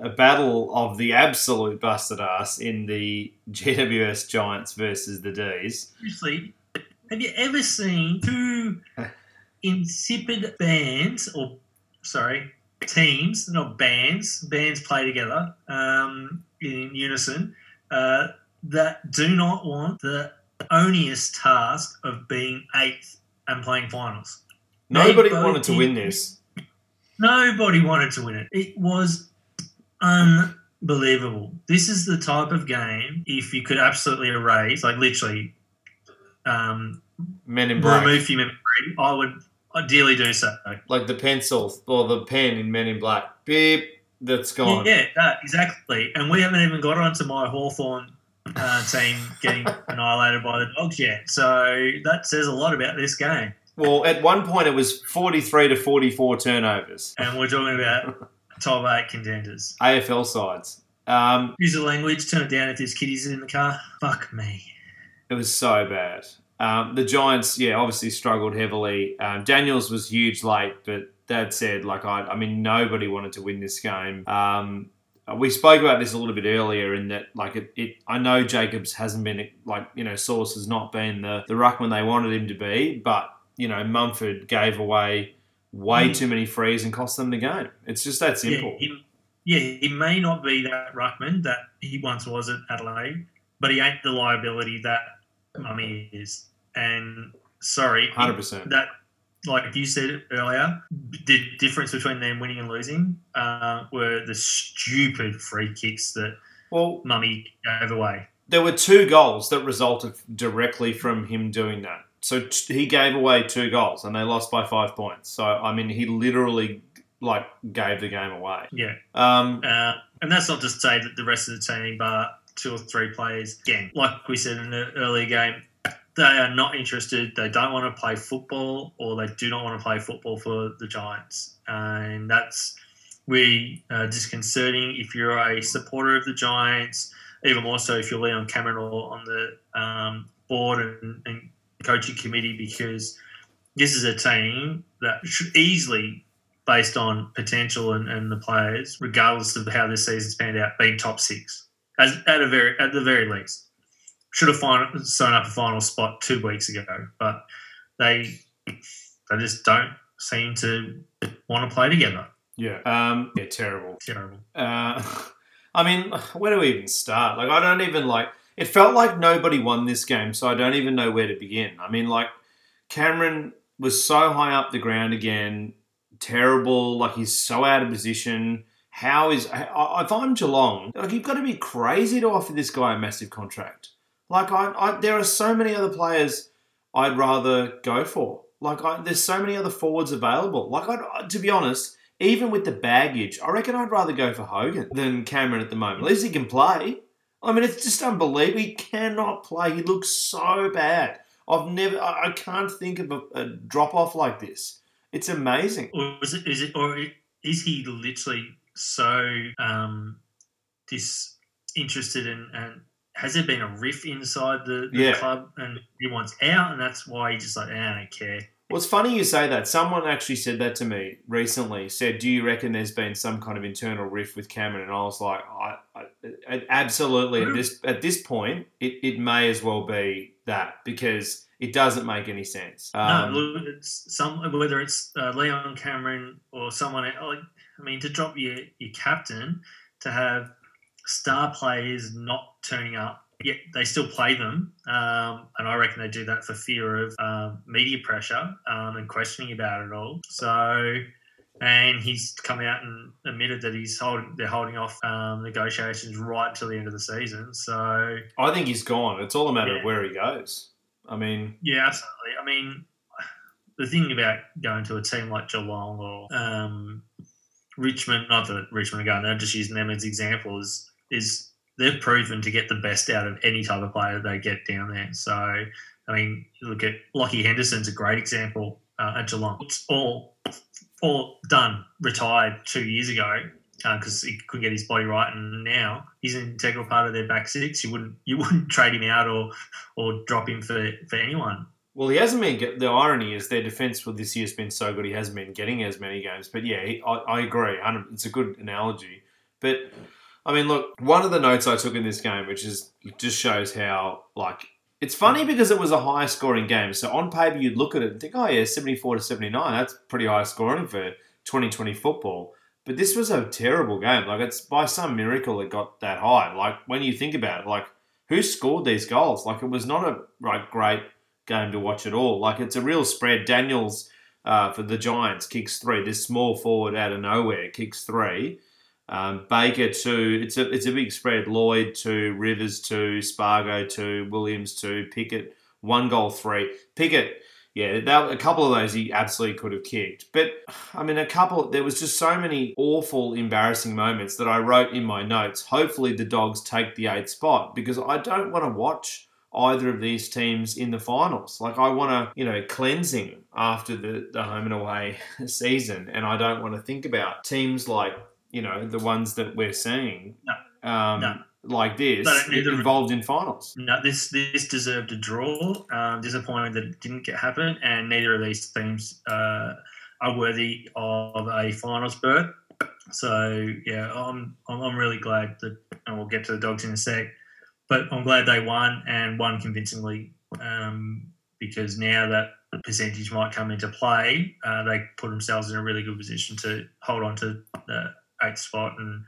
a battle of the absolute busted ass in the GWS Giants versus the D's. Seriously, have you ever seen two insipid teams play together in unison that do not want the onious task of being 8th and playing finals? Nobody wanted to win it. It was unbelievable. This is the type of game, if you could absolutely erase, literally, remove from memory, I would ideally do so. Like the pencil or the pen in Men in Black. Beep, that's gone. Yeah, exactly. And we haven't even got onto my Hawthorn team getting annihilated by the Dogs yet. So that says a lot about this game. Well, at one point it was 43 to 44 turnovers. And we're talking about top 8 contenders. AFL sides. Use the language, turn it down if there's kiddies in the car. Fuck me. It was so bad. The Giants, obviously struggled heavily. Daniels was huge late, but that said, nobody wanted to win this game. We spoke about this a little bit earlier in that, I know Jacobs hasn't been, Source has not been the ruckman they wanted him to be, but, Mumford gave away way too many frees and cost them the game. It's just that simple. He may not be that ruckman that he once was at Adelaide, but he ain't the liability that Mummy is. And, 100%. That, like you said earlier, the difference between them winning and losing were the stupid free kicks that Mummy gave away. There were 2 goals that resulted directly from him doing that. So he gave away 2 goals and they lost by 5 points. So, he literally, gave the game away. Yeah. And that's not to say that the rest of the team, but 2 or 3 players, again, like we said in the earlier game, They are not interested. They don't want to play football, or they do not want to play football for the Giants. And that's really disconcerting if you're a supporter of the Giants, even more so if you're Leon Cameron or on the board and coaching committee, because this is a team that should easily, based on potential and the players, regardless of how this season's panned out, being top six at the very least. Should have sewn up a final spot 2 weeks ago, but they just don't seem to want to play together. Yeah, terrible. I mean, where do we even start? Like, I don't even like. It felt like nobody won this game, so I don't even know where to begin. I mean, like, Cameron was so high up the ground again, terrible. Like, he's so out of position. If I'm Geelong, like, you've got to be crazy to offer this guy a massive contract. Like, there are so many other players I'd rather go for. Like, there's so many other forwards available. Like, to be honest, even with the baggage, I reckon I'd rather go for Hogan than Cameron at the moment. At least he can play. I mean, it's just unbelievable. He cannot play. He looks so bad. I can't think of a drop-off like this. It's amazing. Is he literally so disinterested and has there been a riff inside the club and he wants out, and that's why he's just like, I don't care. Well, it's funny you say that. Someone actually said that to me recently, said, do you reckon there's been some kind of internal riff with Cameron? And I was like, I absolutely. At this point, it may as well be that, because it doesn't make any sense. No, whether it's Leon Cameron or someone else, I mean, to drop your captain, to have star players not turning up, yet they still play them, and I reckon they do that for fear of media pressure and questioning about it all. So, and he's come out and admitted that they're holding off negotiations right till the end of the season. So I think he's gone. It's all a matter of where he goes. I mean, yeah, absolutely. I mean, the thing about going to a team like Geelong or Richmond, not that Richmond are going, they're just using them as examples, is they've proven to get the best out of any type of player they get down there. So, I mean, look at Lockie Henderson's a great example at Geelong. It's all done, retired 2 years ago because he couldn't get his body right, and now he's an integral part of their back six. You wouldn't trade him out or drop him for anyone. Well, he hasn't been. The irony is their defence for this year has been so good he hasn't been getting as many games. But yeah, I agree. It's a good analogy. But I mean, look, one of the notes I took in this game, which is it just shows how, like, it's funny because it was a high scoring game. So on paper, you'd look at it and think, oh yeah, 74-79. That's pretty high scoring for 2020 football. But this was a terrible game. Like, it's by some miracle it got that high. Like, when you think about it, like, who scored these goals? Like, it was not a great game to watch at all. Like, it's a real spread. Daniels for the Giants kicks three. This small forward out of nowhere kicks three. Baker two. It's a big spread. Lloyd two. Rivers two. Spargo two. Williams two. Pickett 1 goal 3. Pickett, yeah, a couple of those he absolutely could have kicked. But I mean, there was just so many awful, embarrassing moments that I wrote in my notes. Hopefully, the Dogs take the 8th spot because I don't want to watch either of these teams in the finals. Like, I want to, cleansing after the home and away season, and I don't want to think about teams like, the ones that we're seeing like this involved in finals. No, this deserved a draw. Disappointed that it didn't happen, and neither of these teams are worthy of a finals berth. So, yeah, I'm really glad that, and we'll get to the Dogs in a sec, but I'm glad they won, and won convincingly, because now that percentage might come into play, they put themselves in a really good position to hold on to the 8th spot, and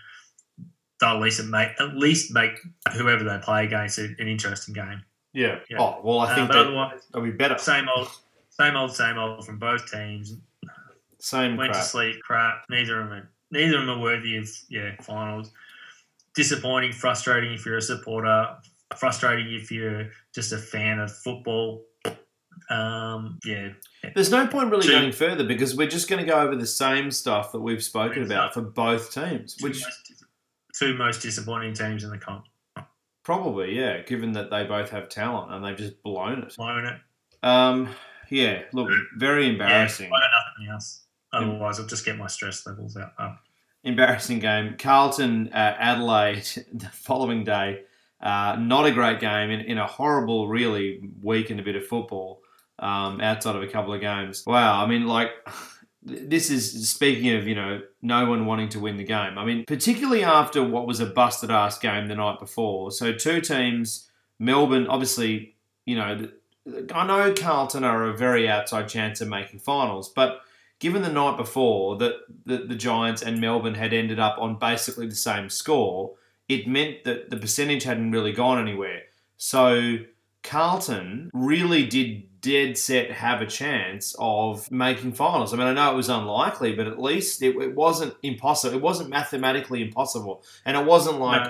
they'll at least make whoever they play against an interesting game. Yeah. Oh, well, I think they'll be better. Same old from both teams. Same crap. Went to sleep, crap. Neither of them are worthy of finals. Disappointing, frustrating if you're a supporter, frustrating if you're just a fan of football. There's no point really going further because we're just going to go over the same stuff that we've spoken about for both teams. Two most disappointing teams in the comp. Probably, yeah, given that they both have talent and they've just blown it. Yeah, look, very embarrassing. Yeah, I don't know nothing else. Otherwise, I'll just get my stress levels out. Embarrassing game. Carlton, Adelaide, the following day. Not a great game in a horrible, really weakened a bit of football outside of a couple of games. Wow, I mean, like... This is speaking of, you know, no one wanting to win the game. I mean, particularly after what was a busted-ass game the night before. So two teams, Melbourne, obviously, you know, I know Carlton are a very outside chance of making finals, but given the night before that the Giants and Melbourne had ended up on basically the same score, it meant that the percentage hadn't really gone anywhere. So Carlton really did dead set have a chance of making finals. I mean, I know it was unlikely, but at least it wasn't impossible. It wasn't mathematically impossible. And it wasn't like,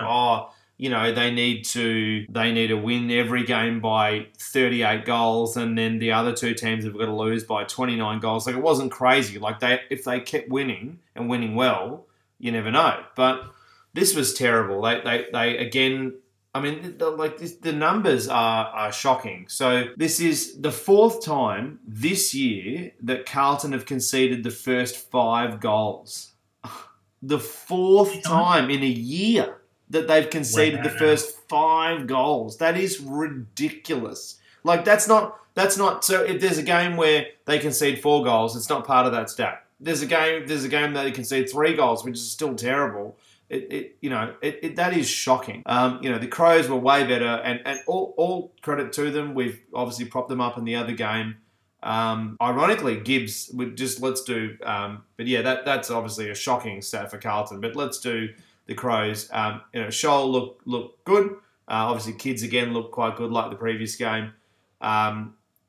they need to win every game by 38 goals and then the other two teams have got to lose by 29 goals. Like, it wasn't crazy. Like, if they kept winning and winning well, you never know. But this was terrible. They again... I mean, the numbers are shocking. So this is the fourth time this year that Carlton have conceded the first 5 goals. The fourth time in a year that they've conceded the first 5 goals. That is ridiculous. Like, that's not. So if there's a game where they concede 4 goals, it's not part of that stat. There's a game that they concede 3 goals, which is still terrible. It that is shocking. The Crows were way better, and all credit to them. We've obviously propped them up in the other game. Ironically, Gibbs would just let's do. But yeah, that's obviously a shocking stat for Carlton. But let's do the Crows. Sholl look good. Obviously, kids again look quite good, like the previous game.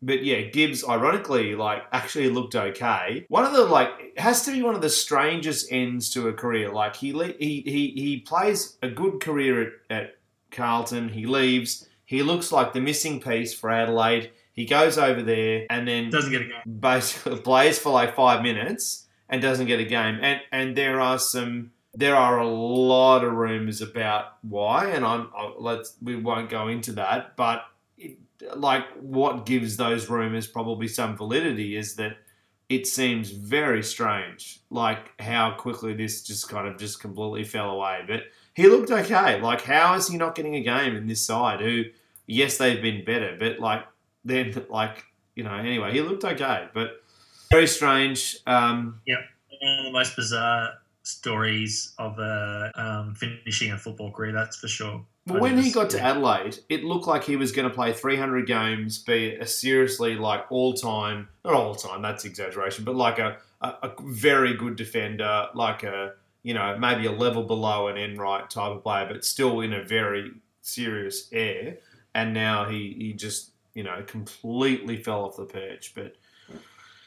But yeah, Gibbs, ironically, actually looked okay. One of the, it has to be one of the strangest ends to a career. Like, he plays a good career at Carlton. He leaves. He looks like the missing piece for Adelaide. He goes over there and then... doesn't get a game. Basically plays for 5 minutes and doesn't get a game. And there are a lot of rumours about why, and we won't go into that, but... what gives those rumours probably some validity is that it seems very strange, how quickly this just kind of just completely fell away. But he looked okay. How is he not getting a game in this side? Who, yes, they've been better, but anyway, he looked okay. But very strange. Yeah, one of the most bizarre stories of finishing a football career, that's for sure. Well, when he got to Adelaide, it looked like he was going to play 300 games, be a seriously all-time, not all-time, that's exaggeration, but a very good defender, maybe a level below an Enright type of player, but still in a very serious air. And now he just, completely fell off the perch. But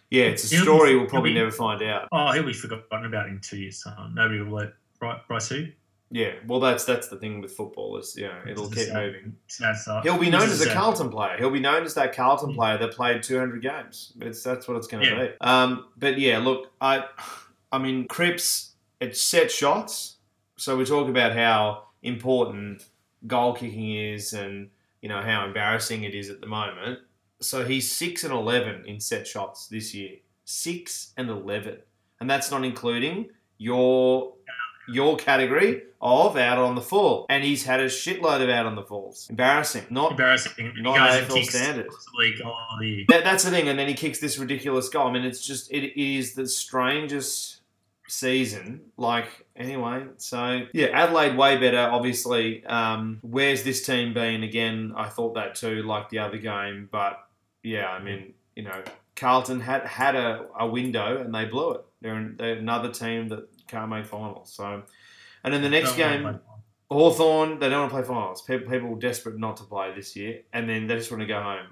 yeah, it's a story we'll probably never find out. Oh, he'll be forgotten about in 2 years' time. Nobody will let Bryce who? Yeah, well, that's the thing with football is, it'll keep moving. He'll be known as a Carlton player. He'll be known as that Carlton player that played 200 games. That's what it's going to be. But yeah, look, I mean, Cripps, it's set shots. So we talk about how important goal kicking is and, how embarrassing it is at the moment. So he's 6 and 11 in set shots this year. 6 and 11. And that's not including your category of out on the full, and he's had a shitload of out on the falls. Embarrassing. Not AFL standard. That's the thing, and then he kicks this ridiculous goal. I mean, it's just it is the strangest season. Anyway, so yeah, Adelaide way better. Obviously, where's this team been again? I thought that too, like the other game, but yeah, I mean, Carlton had a window and they blew it. They're another team that can't make finals. So, and then the next game, Hawthorn, they don't want to play finals. People were desperate not to play this year, and then they just want to go home.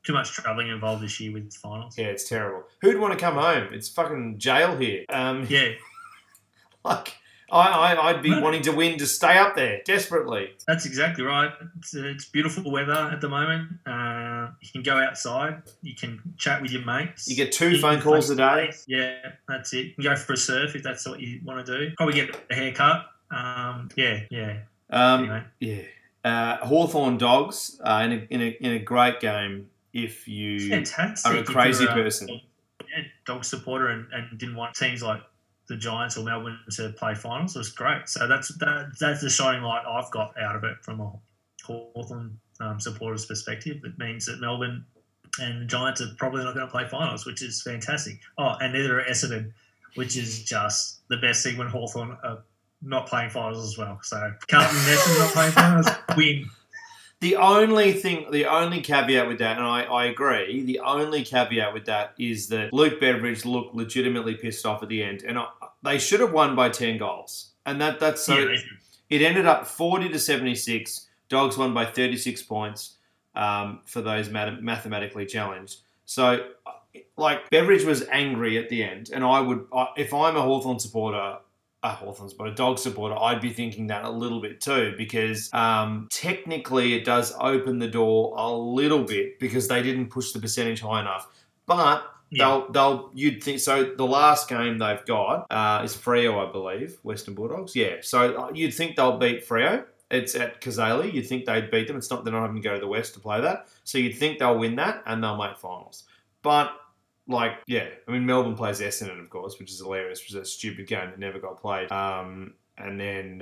Too much travelling involved this year with finals. Yeah, it's terrible. Who'd want to come home? It's fucking jail here. Yeah, I'd be wanting to win to stay up there desperately. That's exactly right. It's beautiful weather at the moment. You can go outside. You can chat with your mates. You get 2 phone calls a day. Yeah, that's it. You can go for a surf if that's what you want to do. Probably get a haircut. Yeah. Anyway. Yeah. Hawthorn Dogs in a great game if you are a crazy person. Yeah, dog supporter and didn't want teams like the Giants or Melbourne to play finals. It was great. So that's the shining light I've got out of it from a Hawthorn supporter's perspective. It means that Melbourne and the Giants are probably not going to play finals, which is fantastic. Oh, and neither are Essendon, which is just the best thing when Hawthorn are not playing finals as well. So Carlton and Essendon not playing finals, win. The only caveat with that, and I agree, the only caveat with that is that Luke Beveridge looked legitimately pissed off at the end, and they should have won by 10 goals. And that's so it ended up 40-76. Dogs won by 36 points for those mathematically challenged. So, like, Beveridge was angry at the end, and if I'm a dog supporter, I'd be thinking that a little bit too, because technically it does open the door a little bit because they didn't push the percentage high enough. But you'd think so. The last game they've got is Freo, I believe, Western Bulldogs. Yeah, so you'd think they'll beat Freo. It's at Kazali. You'd think they'd beat them. It's not, they're not having to go to the West to play that. So you'd think they'll win that and they'll make finals. But, Melbourne plays Essendon, of course, which is hilarious. It was a stupid game that never got played. And then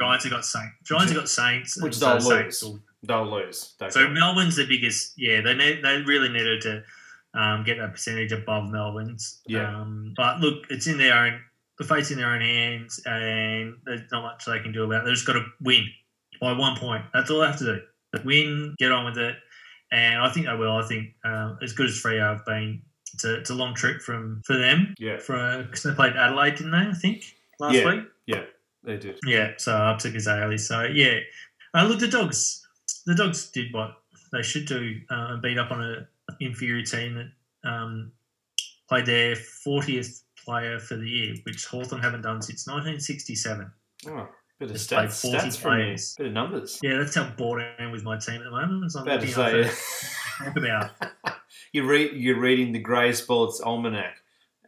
Giants have got Saints. Which they'll lose. So Melbourne's the biggest. Yeah, they really needed to get that percentage above Melbourne's. Yeah. But look, it's in their own. The fate's in their own hands, and there's not much they can do about it. They've just got to win by 1 point. That's all they have to do. Win, get on with it, and I think they will. I think as good as Freo have been, it's a long trip for them. Yeah, because they played Adelaide, didn't they? I think last week. Yeah, they did. Yeah, so up to Gazali. So yeah, look, the dogs did what they should do and beat up on an inferior team that played their 40th. Player for the year, which Hawthorn haven't done since 1967. Oh, bit of stats from you. Bit of numbers. Yeah, that's how bored I am with my team at the moment. It's not about to say, talk about. You're reading the Grey Sports Almanac,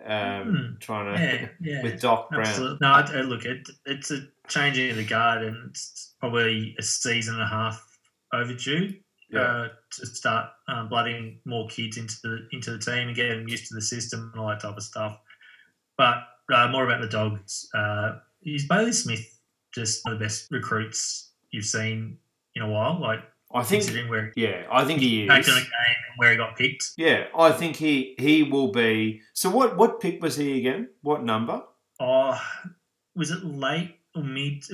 trying to with Doc Brown. Absolutely. No, look, it's a changing of the guard, and it's probably a season and a half overdue. Yeah. To start blooding more kids into the team and getting them used to the system and all that type of stuff. But more about the Dogs. Is Bailey Smith just one of the best recruits you've seen in a while? Like, I think, I think he is. Back to the game and where he got picked. Yeah, I think he will be. So what pick was he again? What number? Oh, was it late or mid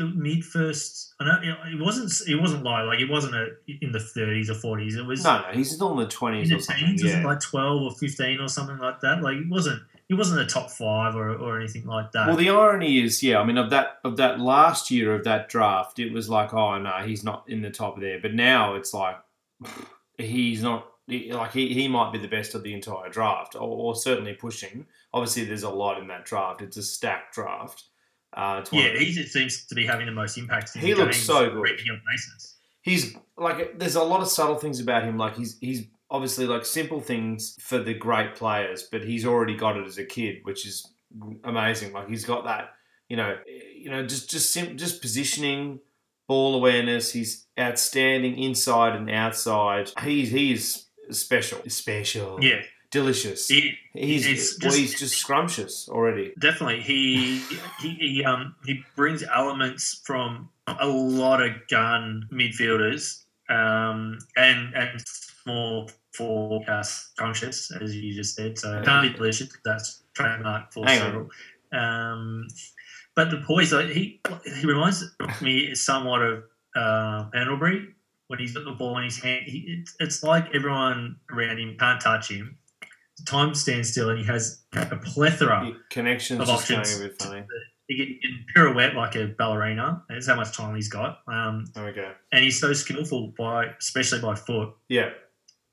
first? I know it wasn't. It wasn't low. Like it wasn't in the 30s or 40s. It was. No, he's still in the 20s. In the teens, wasn't like 12 or 15 or something like that. Like it wasn't. He wasn't a top five or anything like that. Well, the irony is, of that last year of that draft, it was like, oh, no, he's not in the top there. But now it's like he's not – like he might be the best of the entire draft or certainly pushing. Obviously, there's a lot in that draft. It's a stacked draft. He just seems to be having the most impact. He looks so good. He's like – there's a lot of subtle things about him. Like he's – obviously, like simple things for the great players, but he's already got it as a kid, which is amazing. Like he's got that, just positioning, ball awareness. He's outstanding inside and outside. He is special. Special, yeah, delicious. He's just scrumptious already. Definitely, he brings elements from a lot of gun midfielders, and. More forecast conscious, as you just said. So can't be delicious. That's trademark for several. But the poise, like, he reminds me somewhat of Pendlebury when he's got the ball in his hand. It's like everyone around him can't touch him. Time stands still, and he has a plethora of options. He can pirouette like a ballerina. That's how much time he's got. There we go. And he's so skillful, especially by foot. Yeah.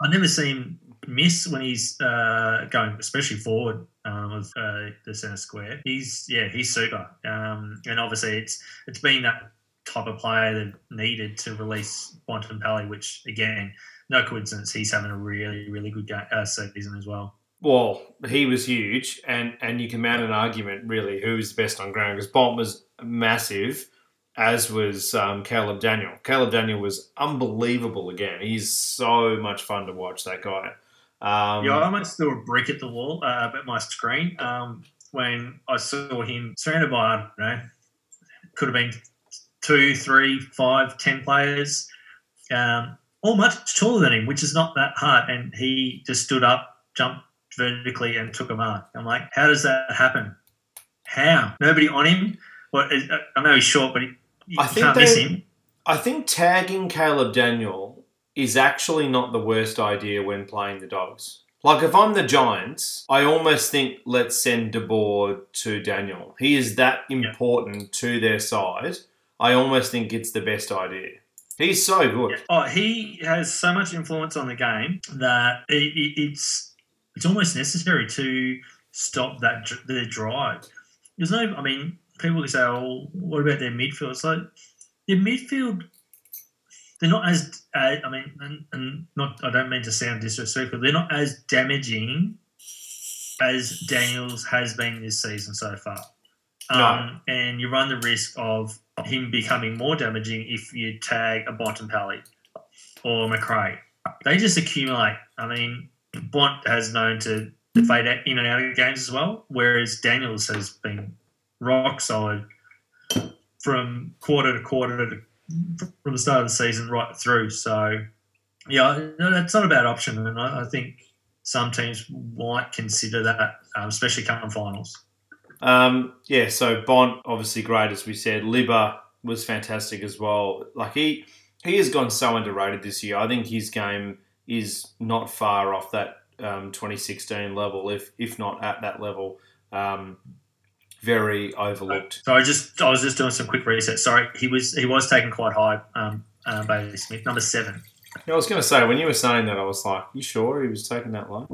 I never see him miss when he's going, especially forward of the centre square. He's super. And obviously, it's been that type of player that needed to release Bontempelli, which again, no coincidence, he's having a really, really good game, season as well. Well, he was huge, and you can mount an argument really who was the best on ground because Bont was massive, as was Caleb Daniel. Caleb Daniel was unbelievable again. He's so much fun to watch, that guy. Yeah, I almost threw a brick at the wall, at my screen, when I saw him surrounded by, I don't know, could have been 2, 3, 5, 10 players, all much taller than him, which is not that hard. And he just stood up, jumped vertically and took a mark. I'm like, how does that happen? How? Nobody on him? Well, I know he's short, but you can't miss him. I think tagging Caleb Daniel is actually not the worst idea when playing the Dogs. Like, if I'm the Giants, I almost think let's send DeBoer to Daniel. He is that important to their side. I almost think it's the best idea. He's so good. Yeah. Oh, he has so much influence on the game that it's almost necessary to stop that their drive. There's no, I mean, people can say, "Oh, what about their midfield?" It's like their midfield. They're not as, I mean, and not. I don't mean to sound disrespectful. They're not as damaging as Daniels has been this season so far. No. And you run the risk of him becoming more damaging if you tag a Bontempelli or McRae. They just accumulate. I mean, Bont has known to fade in and out of games as well, whereas Daniels has been rock solid from quarter to quarter from the start of the season right through. So, yeah, that's not a bad option, and I think some teams might consider that, especially come finals. Yeah, so Bont, obviously great, as we said. Libba was fantastic as well. Like, he has gone so underrated this year. I think his game is not far off that 2016 level, if not at that level. Very overlooked. So I was just doing some quick research. Sorry, he was taken quite high, Bailey Smith, number 7. Yeah, I was going to say, when you were saying that, I was like, "You sure he was taking that low?"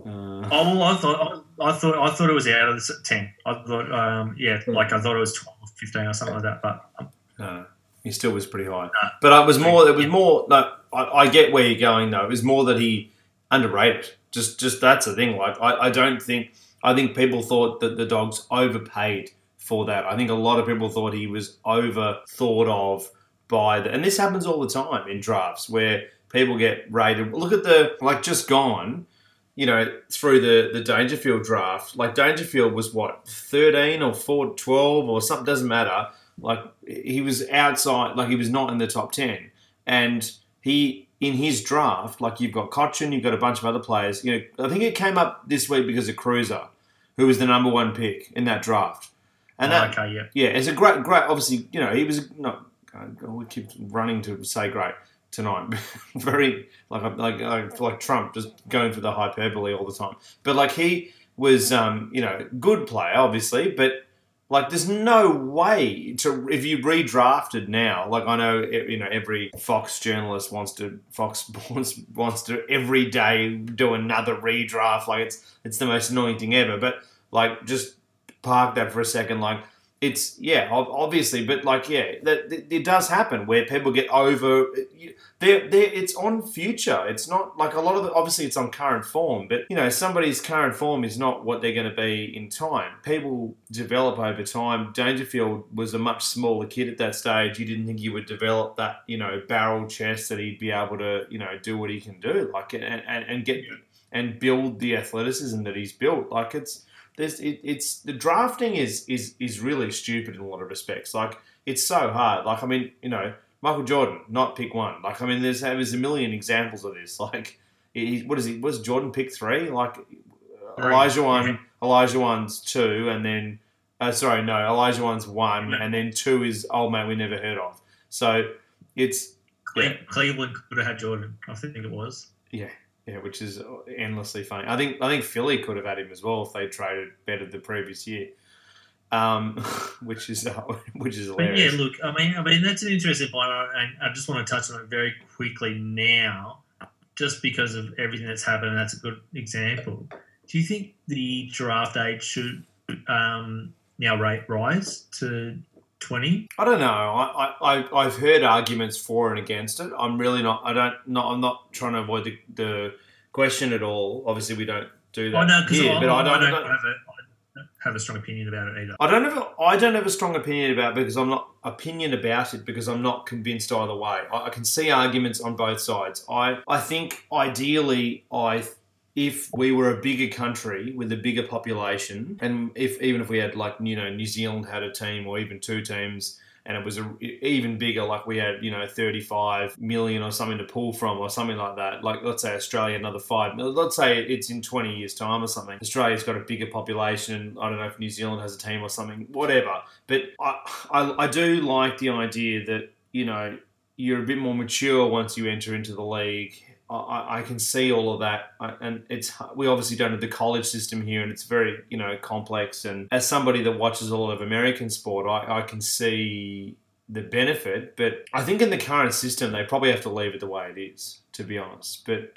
I thought it was out of the 10. I thought, I thought it was 12, 15, or something like that. But no, he still was pretty high. No, but it was more. No, I get where you're going though. It was more that he underrated. Just that's the thing. Like, I think people thought that the Dogs overpaid for that. I think a lot of people thought he was overthought of by and this happens all the time in drafts where people get rated. Look at just gone, through the Dangerfield draft. Like, Dangerfield was, 13 or 12 or something, doesn't matter. Like, he was outside, like, he was not in the top 10. And in his draft, like, you've got Cochin, you've got a bunch of other players. I think it came up this week because of Cruiser, who was the number 1 pick in that draft. And it's a great, obviously, he was not, we keep running to say great tonight. Very like Trump, just going for the hyperbole all the time. But like, he was good player obviously, but like, there's no way to, if you redrafted now, like, I know every Fox journalist wants to every day do another redraft, like it's the most annoying thing ever, but like, just park that for a second. Like, it's, yeah, obviously, but like, yeah, that it does happen where people get over. It's on future. It's not like a lot of obviously it's on current form, but somebody's current form is not what they're going to be in time. People develop over time. Dangerfield was a much smaller kid at that stage. You didn't think he would develop that, barrel chest that he'd be able to, do what he can do, like, and get and build the athleticism that he's built. Like, it's. The drafting is really stupid in a lot of respects. Like, it's so hard. Like, I mean, Michael Jordan, not pick 1. Like, I mean, there's a million examples of this. Like, was Jordan pick 3? Like, Olajuwon's 2, and then, Olajuwon's 1, and then 2 is, oh, mate, we never heard of. So, it's... Cleveland could have had Jordan, I think it was. Yeah. Yeah, which is endlessly funny. I think Philly could have had him as well if they traded better the previous year, which is hilarious. But yeah, look, I mean that's an interesting point, and I just want to touch on it very quickly now, just because of everything that's happened, and that's a good example. Do you think the draft age should now rise to 20? I don't know. I've heard arguments for and against it. I'm really not. I'm not trying to avoid the question at all. Obviously, we don't do that. I know, because I don't have it. have a strong opinion about it either. I don't have a strong opinion about it because I'm not convinced either way. I can see arguments on both sides. I think ideally if we were a bigger country with a bigger population, and if we had New Zealand had a team or even two teams, and it was even bigger, like we had 35 million or something to pull from or something like that. Like let's say Australia another 5 million. Let's say it's in 20 years' time or something. Australia's got a bigger population. I don't know if New Zealand has a team or something. Whatever. But I do like the idea that you're a bit more mature once you enter into the league. I can see all of that, and we obviously don't have the college system here, and it's very complex. And as somebody that watches a lot of American sport, I can see the benefit, but I think in the current system they probably have to leave it the way it is, to be honest. But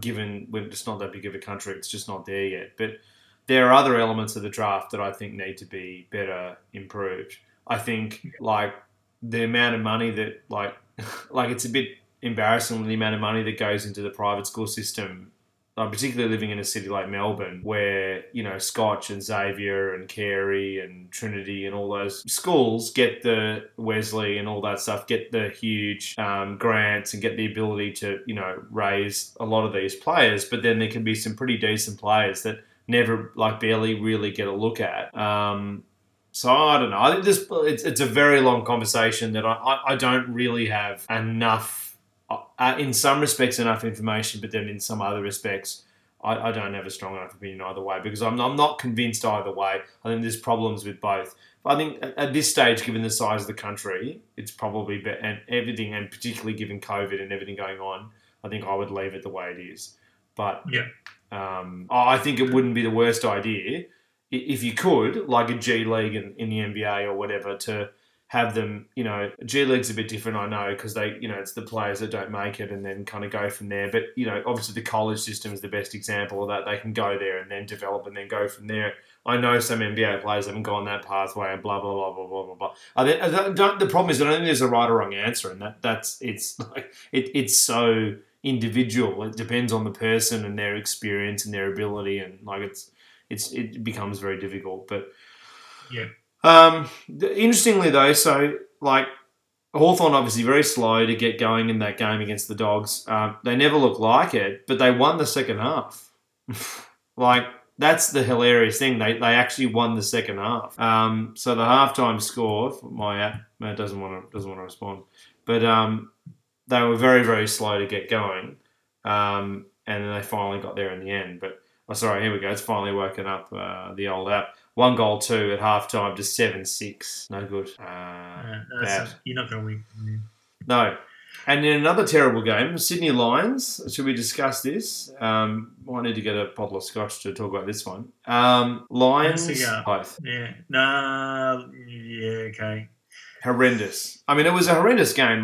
given we're just not that big of a country, it's just not there yet. But there are other elements of the draft that I think need to be better improved. I think the amount of money that it's a bit embarrassingly the amount of money that goes into the private school system, particularly living in a city like Melbourne, where Scotch and Xavier and Carey and Trinity and all those schools get the Wesley and all that stuff, get the huge grants and get the ability to raise a lot of these players. But then there can be some pretty decent players that never barely really get a look at. So I don't know. I think it's a very long conversation that I don't really have enough. In some respects, enough information, but then in some other respects, I don't have a strong enough opinion either way because I'm not convinced either way. I think there's problems with both. But I think at this stage, given the size of the country, it's probably better, and everything, and particularly given COVID and everything going on, I think I would leave it the way it is. But yeah, I think it wouldn't be the worst idea if you could, like a G League in the NBA or whatever, to have them, G League's a bit different, I know, because they, it's the players that don't make it and then kind of go from there. But, obviously the college system is the best example of that. They can go there and then develop and then go from there. I know some NBA players haven't gone that pathway and blah, blah, blah, blah, blah, blah, blah. The problem is I don't think there's a right or wrong answer, and it's so individual. It depends on the person and their experience and their ability, and it becomes very difficult. But yeah. Interestingly though, Hawthorn obviously very slow to get going in that game against the Dogs. They never looked like it, but they won the second half. That's the hilarious thing. They actually won the second half. So the halftime score, my app doesn't want to respond, but they were very, very slow to get going, and then they finally got there in the end. But here we go. It's finally woken up the old app. 1-2 at halftime to 7-6. No good. You're not going to win. Yeah. No. And in another terrible game, Sydney Lions. Should we discuss this? I need to get a bottle of scotch to talk about this one. Lions. Both. Yeah. No. Yeah. Okay. Horrendous. I mean, it was a horrendous game.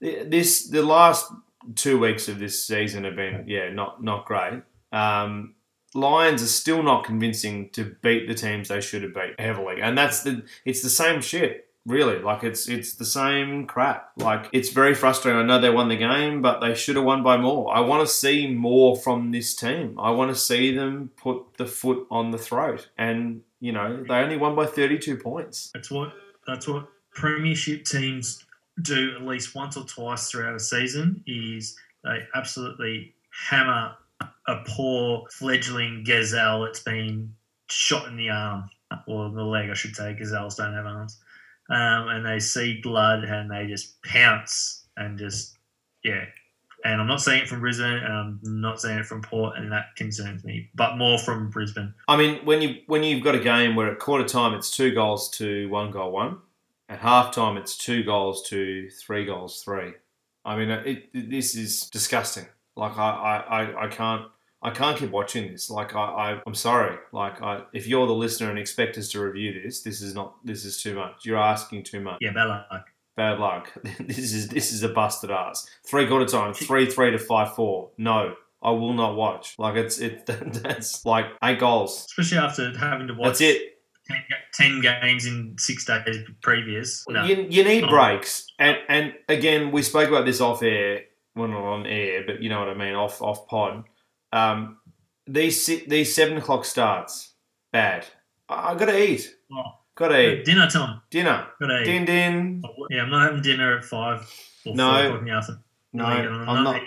The last 2 weeks of this season have been not great. Lions are still not convincing to beat the teams they should have beat heavily. And it's the same shit, really. It's the same crap. It's very frustrating. I know they won the game, but they should have won by more. I want to see more from this team. I want to see them put the foot on the throat. And, they only won by 32 points. That's what premiership teams do at least once or twice throughout a season, is they absolutely hammer a poor fledgling gazelle that's been shot in the arm, or the leg, I should say. Gazelles don't have arms. And they see blood and they just pounce and . And I'm not seeing it from Brisbane, and I'm not seeing it from Port, and that concerns me, but more from Brisbane. I mean, when you've got a game where at quarter time it's 2-1, at half time it's 2-3. I mean, this is disgusting. I can't keep watching this. I'm sorry. If you're the listener and expect us to review this, this is too much. You're asking too much. Yeah, bad luck. This is a busted ass. 3/4 time, 3-3 to 5-4. No, I will not watch. That's 8 goals. Especially after having to watch. That's it. 10 games in 6 days previous. No. You need breaks. And again, we spoke about this off air. Well, not on air, but you know what I mean, off pod. These 7 o'clock starts bad. I got to eat. Oh, got to eat. Dinner time. Dinner. Got to eat. Din din. Yeah, I'm not having dinner at 5 or 4. No, I'm not.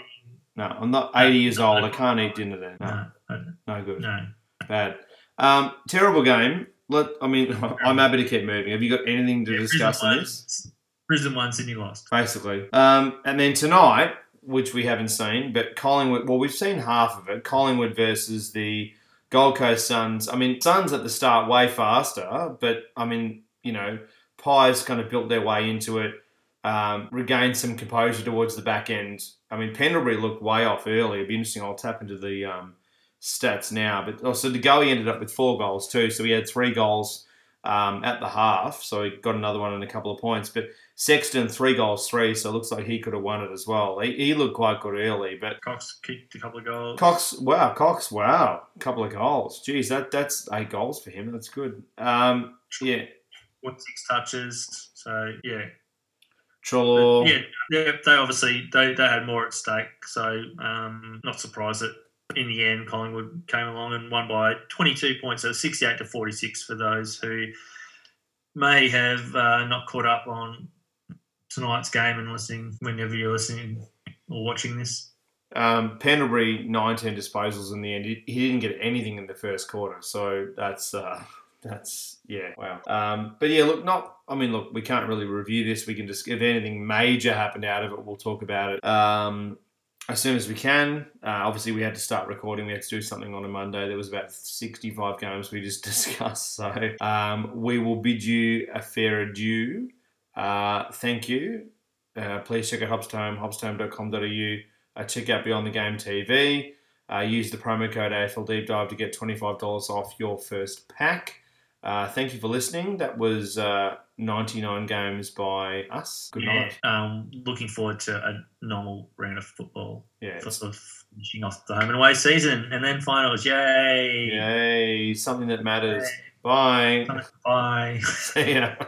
No, I'm not 80 years old. I can't eat dinner then. No good. No. Bad. Terrible game. I'm happy to keep moving. Have you got anything to discuss on this? Brisbane won, Sydney lost. Basically. And then tonight, which we haven't seen, but Collingwood, well, we've seen half of it, Collingwood versus the Gold Coast Suns. I mean, Suns at the start way faster, but, I mean, you know, Pies kind of built their way into it, regained some composure towards the back end. I mean, Pendlebury looked way off early. It'd be interesting. I'll tap into the stats now. But also, De Goey ended up with 4 goals too, so he had 3 goals at the half, so he got another one and a couple of points. But Sexton, 3 goals, 3, so it looks like he could have won it as well. He looked quite good early, but Cox kicked a couple of goals. Cox, wow, a couple of goals. Geez, that's 8 goals for him. That's good. Yeah, 6 touches. So yeah, Chol. Yeah, they obviously they had more at stake, so not surprised that in the end Collingwood came along and won by 22 points, so 68-46 for those who may have not caught up on tonight's game and listening whenever you're listening or watching this. Pendlebury, 19 disposals in the end. He didn't get anything in the first quarter, so that's yeah, wow. But yeah, look, we can't really review this. We can just, if anything major happened out of it, we'll talk about it as soon as we can. Obviously, we had to start recording. We had to do something on a Monday. There was about 65 games we just discussed, so we will bid you a fair adieu. Thank you. Please check out Hopstone, hopstone.com.au. Check out Beyond the Game TV. Use the promo code AFL Deep Dive to get $25 off your first pack. Thank you for listening. That was 99 games by us. Good night. Looking forward to a normal round of football. Yeah. Sort of finishing off the home and away season and then finals. Yay. Something that matters. Yay. Bye. Bye. See ya.